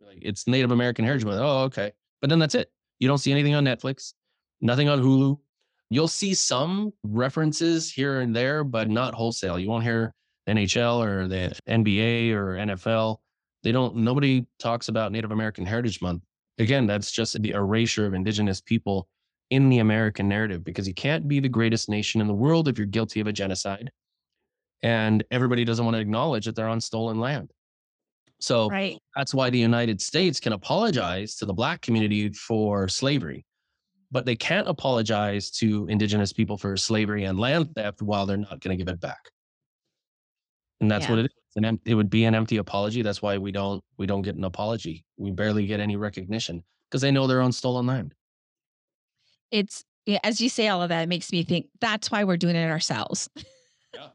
Like, it's Native American Heritage Month. Oh, okay. But then that's it. You don't see anything on Netflix. Nothing on Hulu. You'll see some references here and there, but not wholesale. You won't hear NHL or the NBA or NFL. Nobody talks about Native American Heritage Month. Again, that's just the erasure of Indigenous people in the American narrative, because you can't be the greatest nation in the world if you're guilty of a genocide. And everybody doesn't want to acknowledge that they're on stolen land. So right. That's why the United States can apologize to the Black community for slavery. But they can't apologize to Indigenous people for slavery and land theft while they're not going to give it back. And that's what it is. And it would be an empty apology. That's why we don't get an apology. We barely get any recognition because they know their own stolen land. It's, as you say all of that, it makes me think that's why we're doing it ourselves. Yeah.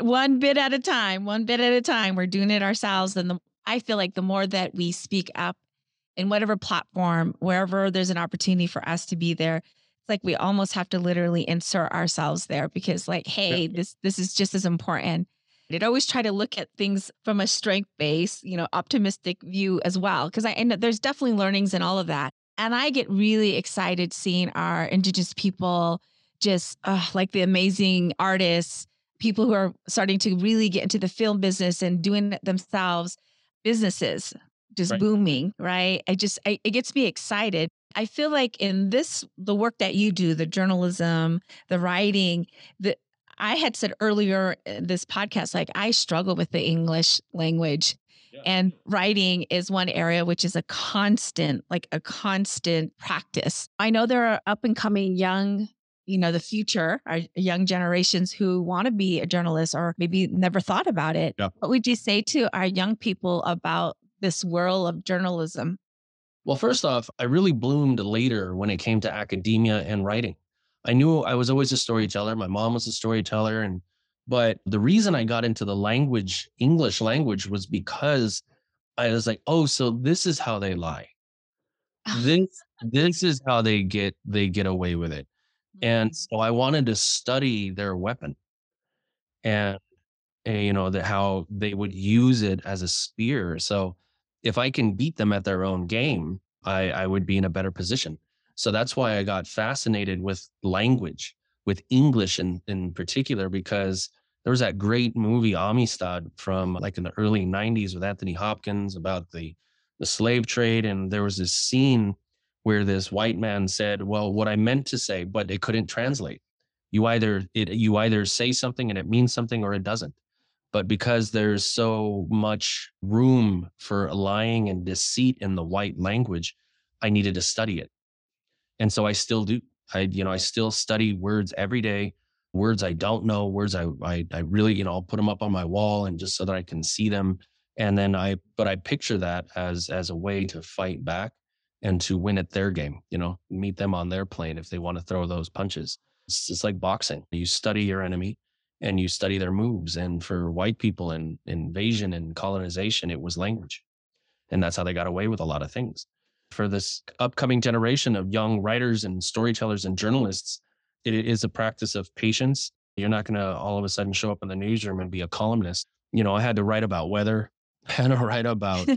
one bit at a time, we're doing it ourselves. And I feel like the more that we speak up in whatever platform, wherever there's an opportunity for us to be there, it's like we almost have to literally insert ourselves there because like, hey, this is just as important. I'd always try to look at things from a strength base, optimistic view as well. Because there's definitely learnings in all of that. And I get really excited seeing our Indigenous people, just like the amazing artists, people who are starting to really get into the film business and doing it themselves, businesses just booming, right? It gets me excited. I feel like in this, the work that you do, the journalism, the writing, I had said earlier in this podcast, like I struggle with the English language and writing is one area, which is a constant practice. I know there are up and coming young, the future, our young generations who want to be a journalist or maybe never thought about it. Yeah. What would you say to our young people about this world of journalism? Well, first off, I really bloomed later when it came to academia and writing. I knew I was always a storyteller. My mom was a storyteller. But the reason I got into the language, English language, was because I was like, oh, so this is how they lie. This is how they get away with it. And so I wanted to study their weapon and how they would use it as a spear. So if I can beat them at their own game, I would be in a better position. So that's why I got fascinated with language, with English in particular, because there was that great movie Amistad from like in the early 90s with Anthony Hopkins about the slave trade. And there was this scene where this white man said, well, what I meant to say, but it couldn't translate. You either say something and it means something or it doesn't. But because there's so much room for lying and deceit in the white language, I needed to study it. And so I still do. I still study words every day, words I don't know, words I really, I'll put them up on my wall and just so that I can see them. And then I picture that as a way to fight back and to win at their game, meet them on their plane if they want to throw those punches. It's just like boxing. You study your enemy and you study their moves. And for white people in invasion and colonization, it was language. And that's how they got away with a lot of things. For this upcoming generation of young writers and storytellers and journalists, it is a practice of patience. You're not going to all of a sudden show up in the newsroom and be a columnist. I had to write about weather. I had to write about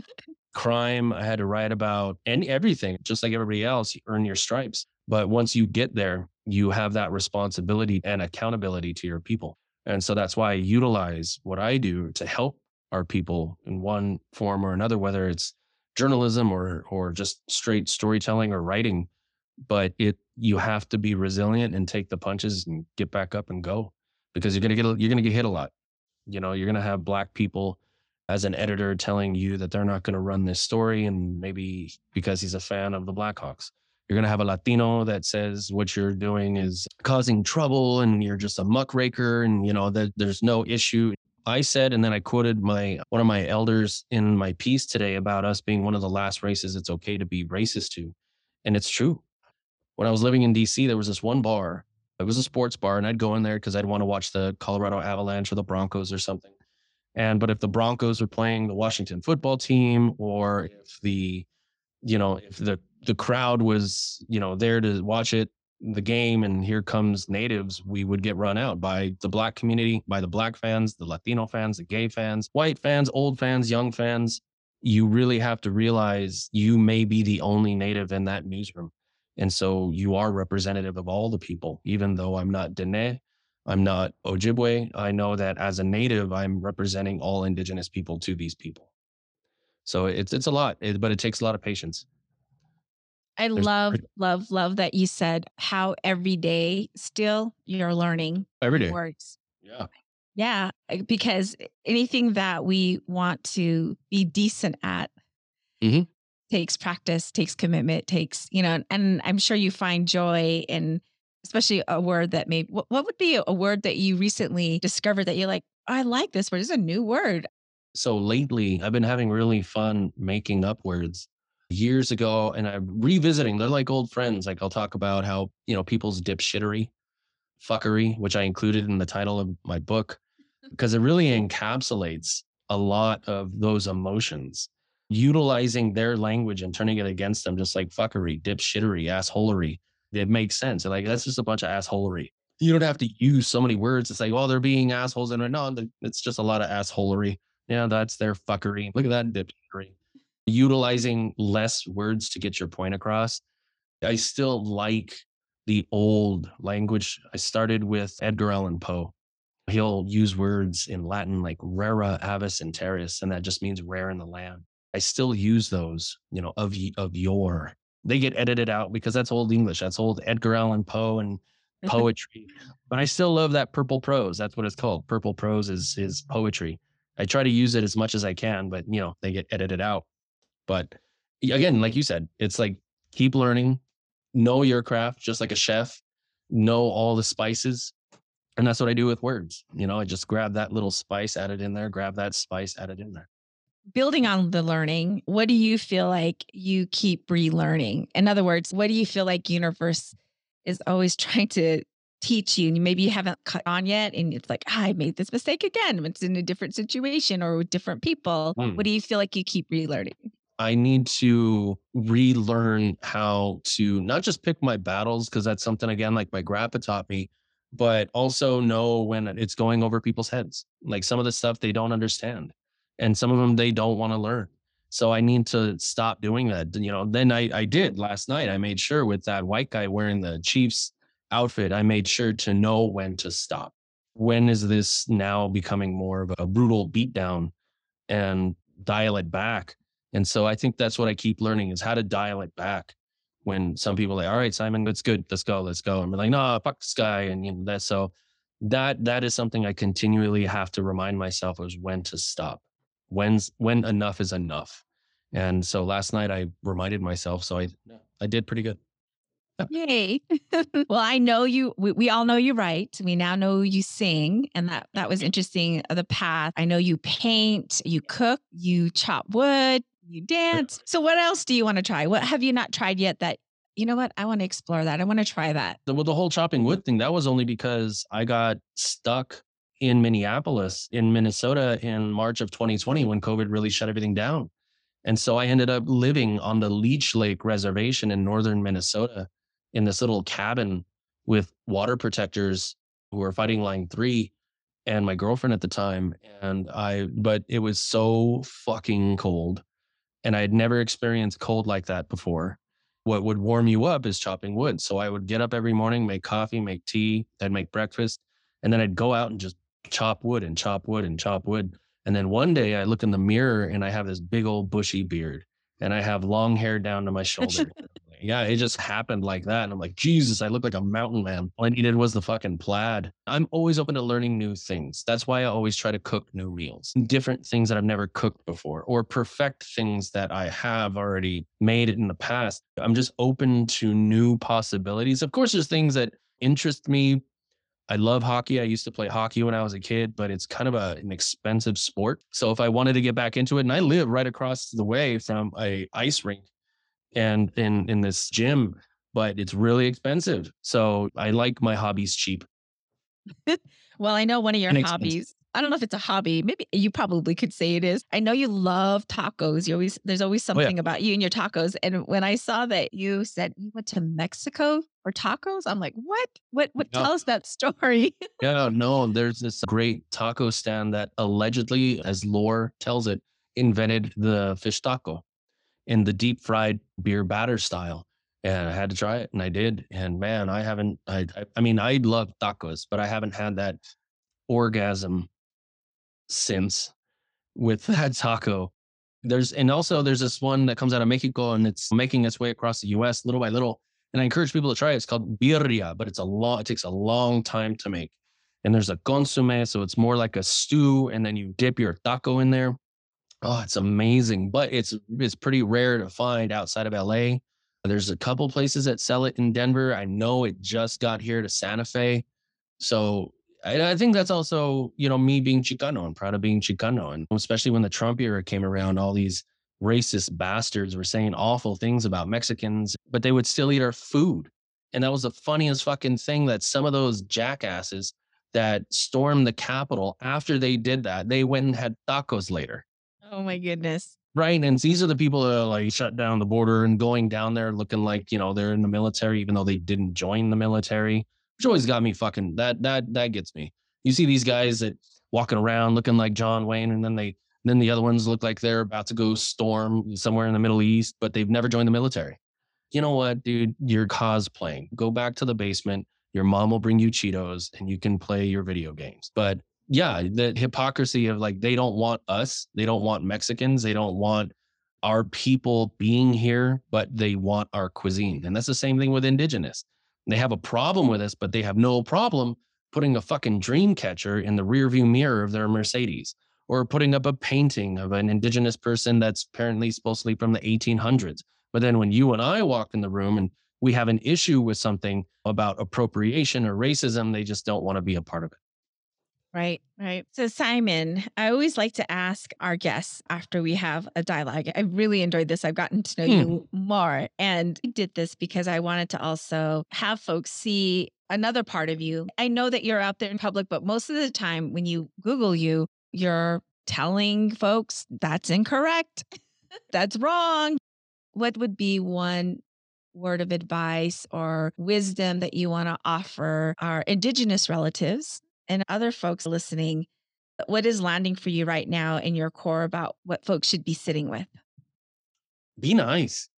crime. I had to write about everything. Just like everybody else, you earn your stripes. But once you get there, you have that responsibility and accountability to your people. And so that's why I utilize what I do to help our people in one form or another, whether it's journalism or just straight storytelling or writing, but you have to be resilient and take the punches and get back up and go, because you're going to get hit a lot. You're going to have Black people as an editor telling you that they're not going to run this story, and maybe because he's a fan of the Blackhawks. You're going to have a Latino that says what you're doing is causing trouble and you're just a muckraker and that there's no issue. I said, and then I quoted one of my elders in my piece today about us being one of the last races it's okay to be racist to. And it's true. When I was living in D.C., there was this one bar. It was a sports bar, and I'd go in there because I'd want to watch the Colorado Avalanche or the Broncos or something. But if the Broncos were playing the Washington football team, or if the crowd was, there to watch the game, and here comes natives, we would get run out by the Black community, by the Black fans, the Latino fans, the gay fans, white fans, old fans, young fans. You really have to realize you may be the only native in that newsroom. And so you are representative of all the people. Even though I'm not Diné, I'm not Ojibwe, I know that as a native, I'm representing all Indigenous people to these people. So it's a lot, but it takes a lot of patience. I love that you said how every day still you're learning every day words. Yeah. Because anything that we want to be decent at takes practice, takes commitment, takes, and I'm sure you find joy in, especially a word that what would be a word that you recently discovered that you're like, I like this word. It's a new word. So lately, I've been having really fun making up words. Years ago, and I'm revisiting, they're like old friends. Like I'll talk about how, you know, people's dipshittery, fuckery, which I included in the title of my book, because it really encapsulates a lot of those emotions, utilizing their language and turning it against them, just like fuckery, dipshittery, assholery. It makes sense. Like, that's just a bunch of assholery. You don't have to use so many words to say, oh, they're being assholes. And no, it's just a lot of assholery. Yeah, that's their fuckery. Look at that dipshittery. Utilizing less words to get your point across. I still like the old language. I started with Edgar Allan Poe. He'll use words in Latin like rara avis in terris, and that just means rare in the land. I still use those, you know, of yore. They get edited out because that's old English. That's old Edgar Allan Poe and poetry. But I still love that purple prose. That's what it's called. Purple prose is poetry. I try to use it as much as I can, but, you know, they get edited out. But again, like you said, it's like, keep learning, know your craft, just like a chef, know all the spices. And that's what I do with words. You know, I just grab that little spice, add it in there, grab that spice, add it in there. Building on the learning, what do you feel like you keep relearning? In other words, what do you feel like universe is always trying to teach you? And maybe you haven't caught on yet. And it's like, I made this mistake again. It's in a different situation or with different people. What do you feel like you keep relearning? I need to relearn how to not just pick my battles, because that's something, again, like my grandpa taught me, but also know when it's going over people's heads. Like some of the stuff they don't understand and some of them they don't want to learn. So I need to stop doing that. You know, then I did last night. I made sure with that white guy wearing the Chiefs outfit, I made sure to know when to stop. When is this now becoming more of a brutal beatdown and dial it back? And so I think that's what I keep learning is how to dial it back when some people are like, all right, Simon, that's good. Let's go. Let's go. And we're like, no, fuck this guy. And you know, that, so that is something I continually have to remind myself is when to stop, when enough is enough. And so last night I reminded myself, so I did pretty good. Yay. Well, I know you, we all know you write. We now know you sing. And that was interesting. The path. I know you paint, you cook, you chop wood. You dance. So what else do you want to try? What have you not tried yet that, you know what, I want to explore that. I want to try that. Well, the whole chopping wood thing, that was only because I got stuck in Minneapolis, in Minnesota in March of 2020 when COVID really shut everything down. And so I ended up living on the Leech Lake Reservation in northern Minnesota in this little cabin with water protectors who were fighting Line 3 and my girlfriend at the time. But it was so fucking cold. And I had never experienced cold like that before. What would warm you up is chopping wood. So I would get up every morning, make coffee, make tea, I'd make breakfast. And then I'd go out and just chop wood and chop wood and chop wood. And then one day I look in the mirror and I have this big old bushy beard and I have long hair down to my shoulder. Yeah, it just happened like that. And I'm like, Jesus, I look like a mountain man. All I needed was the fucking plaid. I'm always open to learning new things. That's why I always try to cook new meals, different things that I've never cooked before, or perfect things that I have already made in the past. I'm just open to new possibilities. Of course, there's things that interest me. I love hockey. I used to play hockey when I was a kid, but it's kind of an expensive sport. So if I wanted to get back into it, and I live right across the way from a ice rink, and in this gym, but it's really expensive. So I like my hobbies cheap. Well, I know one of your hobbies, I don't know if it's a hobby. Maybe you probably could say it is. I know you love tacos. There's always something about you and your tacos. And when I saw that you said you went to Mexico for tacos, I'm like, what? Tell us that story. There's this great taco stand that allegedly, as lore tells it, invented the fish taco in the deep fried beer batter style. And I had to try it and I did. And man, I love tacos, but I haven't had that orgasm since with that taco. There's this one that comes out of Mexico and it's making its way across the US little by little. And I encourage people to try it. It's called birria, but it takes a long time to make. And there's a consomme, so it's more like a stew and then you dip your taco in there. Oh, it's amazing, but it's pretty rare to find outside of LA. There's a couple places that sell it in Denver. I know it just got here to Santa Fe. So I think that's also, you know, me being Chicano. I'm proud of being Chicano. And especially when the Trump era came around, all these racist bastards were saying awful things about Mexicans, but they would still eat our food. And that was the funniest fucking thing, that some of those jackasses that stormed the Capitol, after they did that, they went and had tacos later. Oh my goodness. Right. And these are the people that are like shut down the border and going down there looking like, you know, they're in the military, even though they didn't join the military, which always got me fucking, that gets me. You see these guys that walking around looking like John Wayne, and then the other ones look like they're about to go storm somewhere in the Middle East, but they've never joined the military. You know what, dude, you're cosplaying. Go back to the basement. Your mom will bring you Cheetos and you can play your video games. But yeah, the hypocrisy of like, they don't want us. They don't want Mexicans. They don't want our people being here, but they want our cuisine. And that's the same thing with indigenous. They have a problem with us, but they have no problem putting a fucking dream catcher in the rearview mirror of their Mercedes, or putting up a painting of an indigenous person that's apparently supposedly from the 1800s. But then when you and I walk in the room and we have an issue with something about appropriation or racism, they just don't want to be a part of it. Right, right. So Simon, I always like to ask our guests after we have a dialogue. I really enjoyed this. I've gotten to know you more, and I did this because I wanted to also have folks see another part of you. I know that you're out there in public, but most of the time when you Google you, you're telling folks that's incorrect, that's wrong. What would be one word of advice or wisdom that you want to offer our indigenous relatives and other folks listening? What is landing for you right now in your core about what folks should be sitting with? Be nice.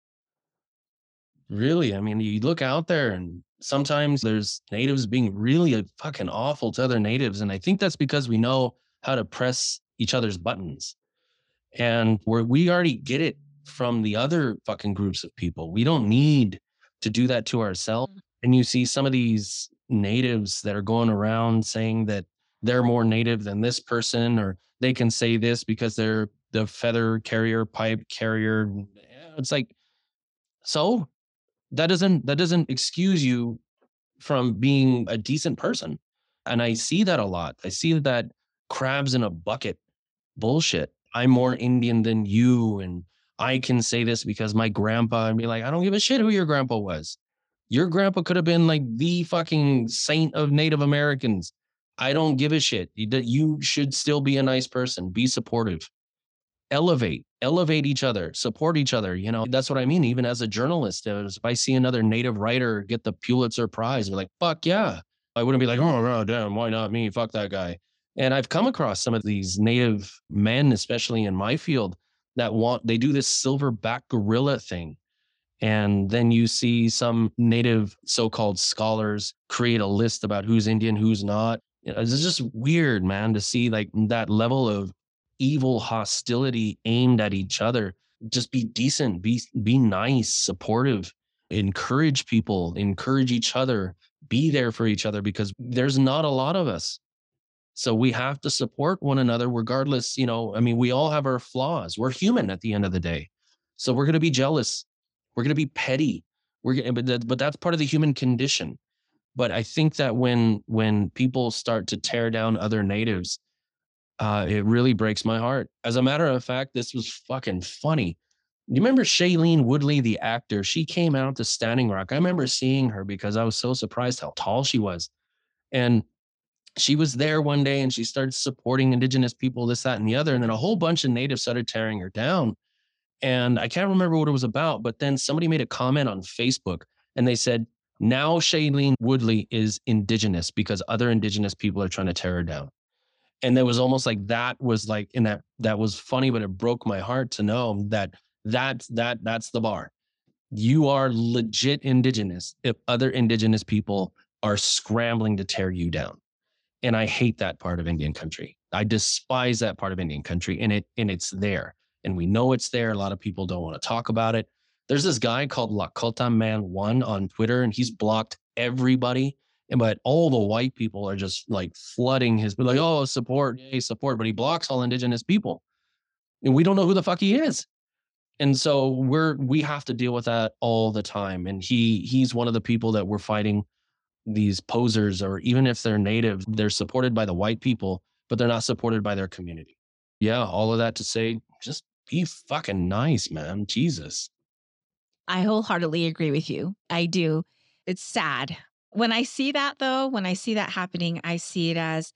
Really. I mean, you look out there and sometimes there's natives being really fucking awful to other natives. And I think that's because we know how to press each other's buttons. And we already get it from the other fucking groups of people. We don't need to do that to ourselves. And you see some of these natives that are going around saying that they're more native than this person, or they can say this because they're the feather carrier, pipe carrier. It's like, so that doesn't excuse you from being a decent person. And I see that a lot. I see that crabs in a bucket bullshit. I'm more Indian than you, and I can say this because my grandpa, and be like, I don't give a shit who your grandpa was. Your grandpa could have been like the fucking saint of Native Americans. I don't give a shit. You should still be a nice person. Be supportive. Elevate each other, support each other. You know, that's what I mean. Even as a journalist, if I see another Native writer get the Pulitzer Prize, we're like, fuck yeah. I wouldn't be like, oh, no, damn, why not me? Fuck that guy. And I've come across some of these Native men, especially in my field, they do this silverback gorilla thing. And then you see some Native so-called scholars create a list about who's Indian, who's not. It's just weird, man, to see like that level of evil hostility aimed at each other. Just be decent, be nice, supportive, encourage people, encourage each other, be there for each other, because there's not a lot of us. So we have to support one another regardless. You know, I mean, we all have our flaws. We're human at the end of the day. So we're going to be jealous. We're going to be petty. But that's part of the human condition. But I think that when people start to tear down other natives, it really breaks my heart. As a matter of fact, this was fucking funny. You remember Shailene Woodley, the actor? She came out to Standing Rock. I remember seeing her because I was so surprised how tall she was. And she was there one day and she started supporting indigenous people, this, that, and the other. And then a whole bunch of natives started tearing her down. And I can't remember what it was about, but then somebody made a comment on Facebook and they said, now Shailene Woodley is indigenous because other indigenous people are trying to tear her down. And there was almost like, that was funny, but it broke my heart to know that's the bar. You are legit indigenous if other indigenous people are scrambling to tear you down. And I hate that part of Indian country. I despise that part of Indian country, and it's there. And we know it's there. A lot of people don't want to talk about it. There's this guy called Lakota Man One on Twitter, and he's blocked everybody. But all the white people are just like flooding his, like, oh, support, yay, support. But he blocks all indigenous people. And we don't know who the fuck he is. And so we have to deal with that all the time. And he's one of the people that we're fighting these posers, or even if they're native, they're supported by the white people, but they're not supported by their community. Yeah, all of that to say, just be fucking nice, man. Jesus. I wholeheartedly agree with you. I do. It's sad. When I see that, though, when I see that happening, I see it as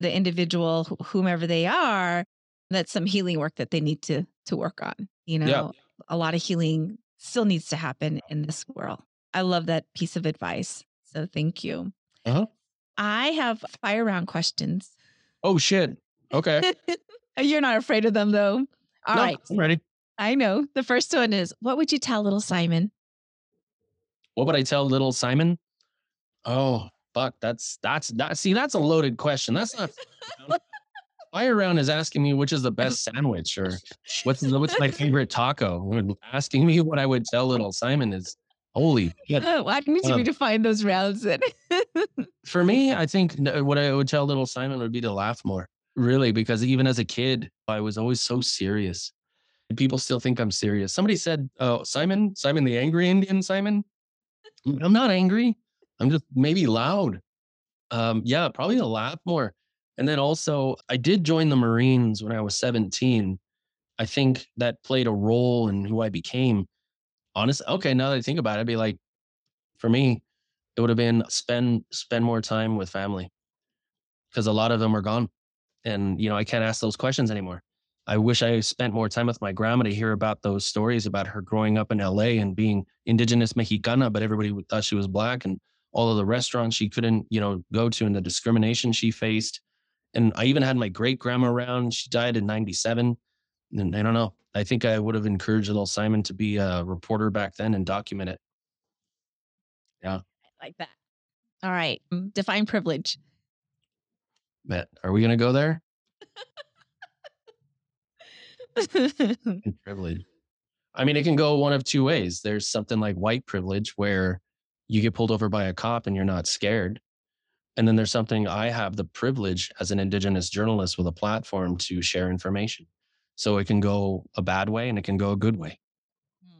the individual, whomever they are, that's some healing work that they need to work on. You know, yeah. A lot of healing still needs to happen in this world. I love that piece of advice. So thank you. Uh-huh. I have fire round questions. Oh, shit. Okay. You're not afraid of them, though. All right. I'm ready. I know. The first one is, what would you tell little Simon? What would I tell little Simon? Oh, fuck. That's a loaded question. That's not fire round is asking me which is the best sandwich or what's my favorite taco. Asking me what I would tell little Simon is holy. Yeah. Oh, I need you to find those rounds. For me, I think what I would tell little Simon would be to laugh more, really, because even as a kid, I was always so serious. People still think I'm serious. Somebody said, "Oh, Simon, the angry Indian, Simon." I'm not angry. I'm just maybe loud. Yeah, probably a lot more. And then also, I did join the Marines when I was 17. I think that played a role in who I became. Honestly, okay, now that I think about it, I'd be like, for me, it would have been spend more time with family because a lot of them are gone. And, I can't ask those questions anymore. I wish I spent more time with my grandma to hear about those stories about her growing up in LA and being indigenous Mexicana, but everybody thought she was black and all of the restaurants she couldn't, go to and the discrimination she faced. And I even had my great grandma around. She died in 97. And I don't know. I think I would have encouraged little Simon to be a reporter back then and document it. Yeah. I like that. All right. Define privilege. Matt, are we going to go there? Privilege. I mean, it can go one of two ways. There's something like white privilege where you get pulled over by a cop and you're not scared. And then there's something I have the privilege as an indigenous journalist with a platform to share information. So it can go a bad way and it can go a good way.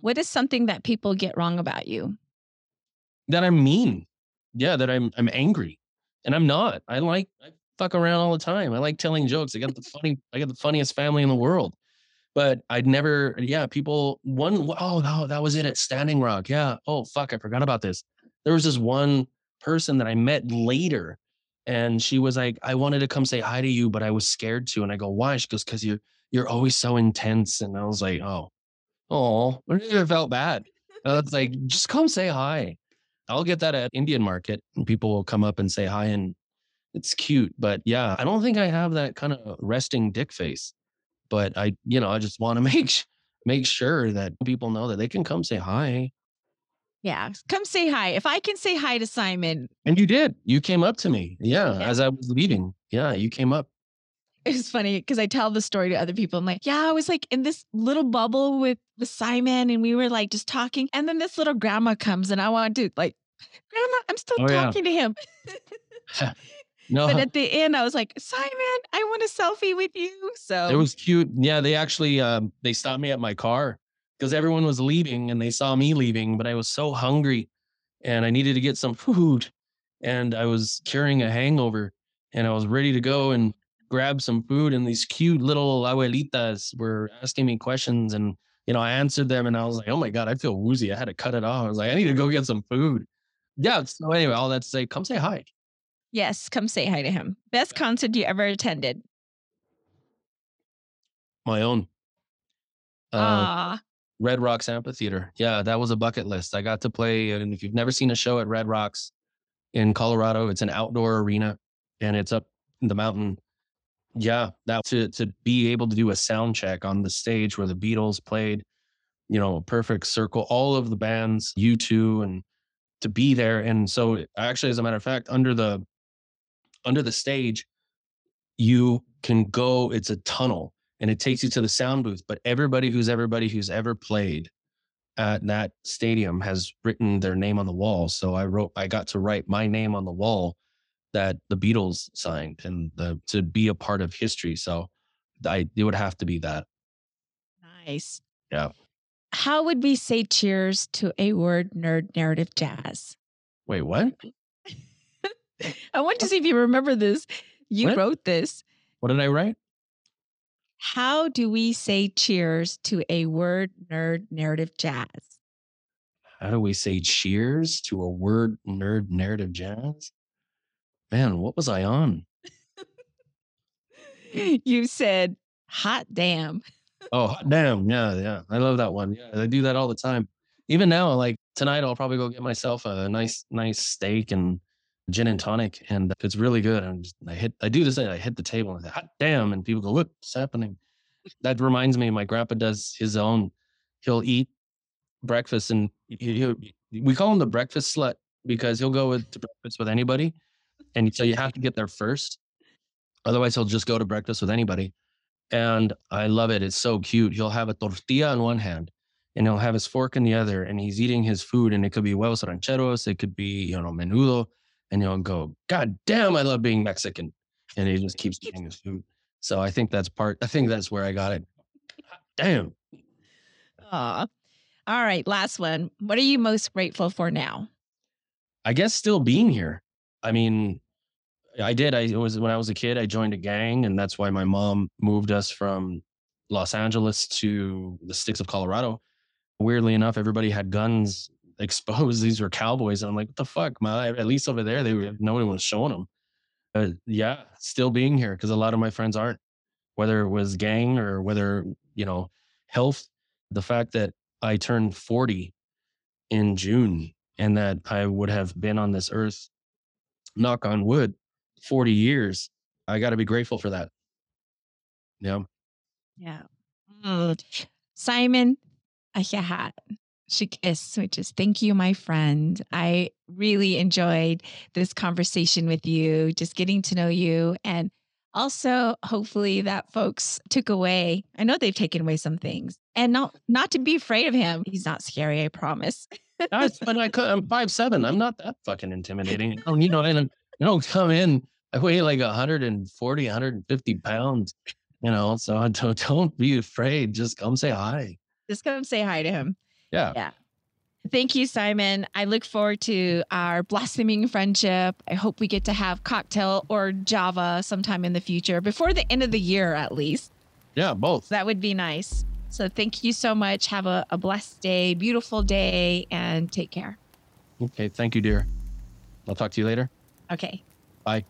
What is something that people get wrong about you? That I'm mean. Yeah, that I'm angry. And I'm not. I fuck around all the time. I like telling jokes. I got the funniest family in the world. But I'd never, that was it at Standing Rock. Yeah. Oh, fuck. I forgot about this. There was this one person that I met later and she was like, I wanted to come say hi to you, but I was scared to. And I go, why? She goes, because you're always so intense. And I was like, oh, I felt bad. And I was like, just come say hi. I'll get that at Indian Market and people will come up and say hi and it's cute. But yeah, I don't think I have that kind of resting dick face. But I, I just want to make sure that people know that they can come say hi. Yeah, come say hi. If I can say hi to Simon. And you did. You came up to me. Yeah. As I was leaving. Yeah, you came up. It's funny because I tell the story to other people. I'm like, I was like in this little bubble with Simon and we were like just talking. And then this little grandma comes and I want to like, grandma, I'm still talking to him. No. But at the end, I was like, Simon, I want a selfie with you. So it was cute. Yeah, they actually they stopped me at my car because everyone was leaving and they saw me leaving. But I was so hungry and I needed to get some food and I was carrying a hangover and I was ready to go and grab some food. And these cute little abuelitas were asking me questions and, I answered them and I was like, oh, my God, I feel woozy. I had to cut it off. I was like, I need to go get some food. Yeah. So anyway, all that to say, come say hi. Yes, come say hi to him. Best concert you ever attended? My own. Red Rocks Amphitheater. Yeah, that was a bucket list. I got to play, and if you've never seen a show at Red Rocks in Colorado, it's an outdoor arena, and it's up in the mountain. Yeah, that to be able to do a sound check on the stage where the Beatles played, a perfect circle, all of the bands, U2 and to be there. And so actually, as a matter of fact, under the stage, you can go, it's a tunnel and it takes you to the sound booth, but everybody who's ever played at that stadium has written their name on the wall. So I got to write my name on the wall that the Beatles signed and to be a part of history. So it would have to be that. Nice. Yeah. How would we say cheers to a word nerd narrative jazz? Wait, what? I want to see if you remember this. You wrote this. What did I write? How do we say cheers to a word nerd narrative jazz? How do we say cheers to a word nerd narrative jazz? Man, what was I on? You said hot damn. Oh, hot damn. Yeah. I love that one. Yeah, I do that all the time. Even now, like tonight, I'll probably go get myself a nice steak and gin and tonic, and it's really good. I hit the table and I say, hot damn, and people go, look, what's happening? That reminds me, my grandpa does his own. He'll eat breakfast, and we call him the breakfast slut because he'll go to breakfast with anybody, and so you have to get there first. Otherwise, he'll just go to breakfast with anybody, and I love it. It's so cute. He'll have a tortilla in one hand, and he'll have his fork in the other, and he's eating his food, and it could be huevos rancheros, it could be menudo. And he'll go, God damn, I love being Mexican. And he just keeps eating his food. So I think that's where I got it. Damn. Aw. All right. Last one. What are you most grateful for now? I guess still being here. I mean, when I was a kid, I joined a gang, and that's why my mom moved us from Los Angeles to the sticks of Colorado. Weirdly enough, everybody had guns exposed. These were cowboys, and I'm like, what the fuck, man? At least over there, nobody was showing them. Yeah, still being here, because a lot of my friends aren't. Whether it was gang or whether health, the fact that I turned 40 in June, and that I would have been on this earth, knock on wood, 40 years. I got to be grateful for that. Yeah. Yeah. Simon, Ayahat. Which is thank you, my friend. I really enjoyed this conversation with you, just getting to know you. And also, hopefully that folks took away. I know they've taken away some things. And not to be afraid of him. He's not scary, I promise. I'm 5'7". I'm not that fucking intimidating. I don't come in. I weigh like 140, 150 pounds. So don't be afraid. Just come say hi. Just come say hi to him. Yeah. Thank you, Simon. I look forward to our blossoming friendship. I hope we get to have cocktail or Java sometime in the future, before the end of the year, at least. Yeah, both. That would be nice. So thank you so much. Have a blessed day, beautiful day, and take care. Okay. Thank you, dear. I'll talk to you later. Okay. Bye.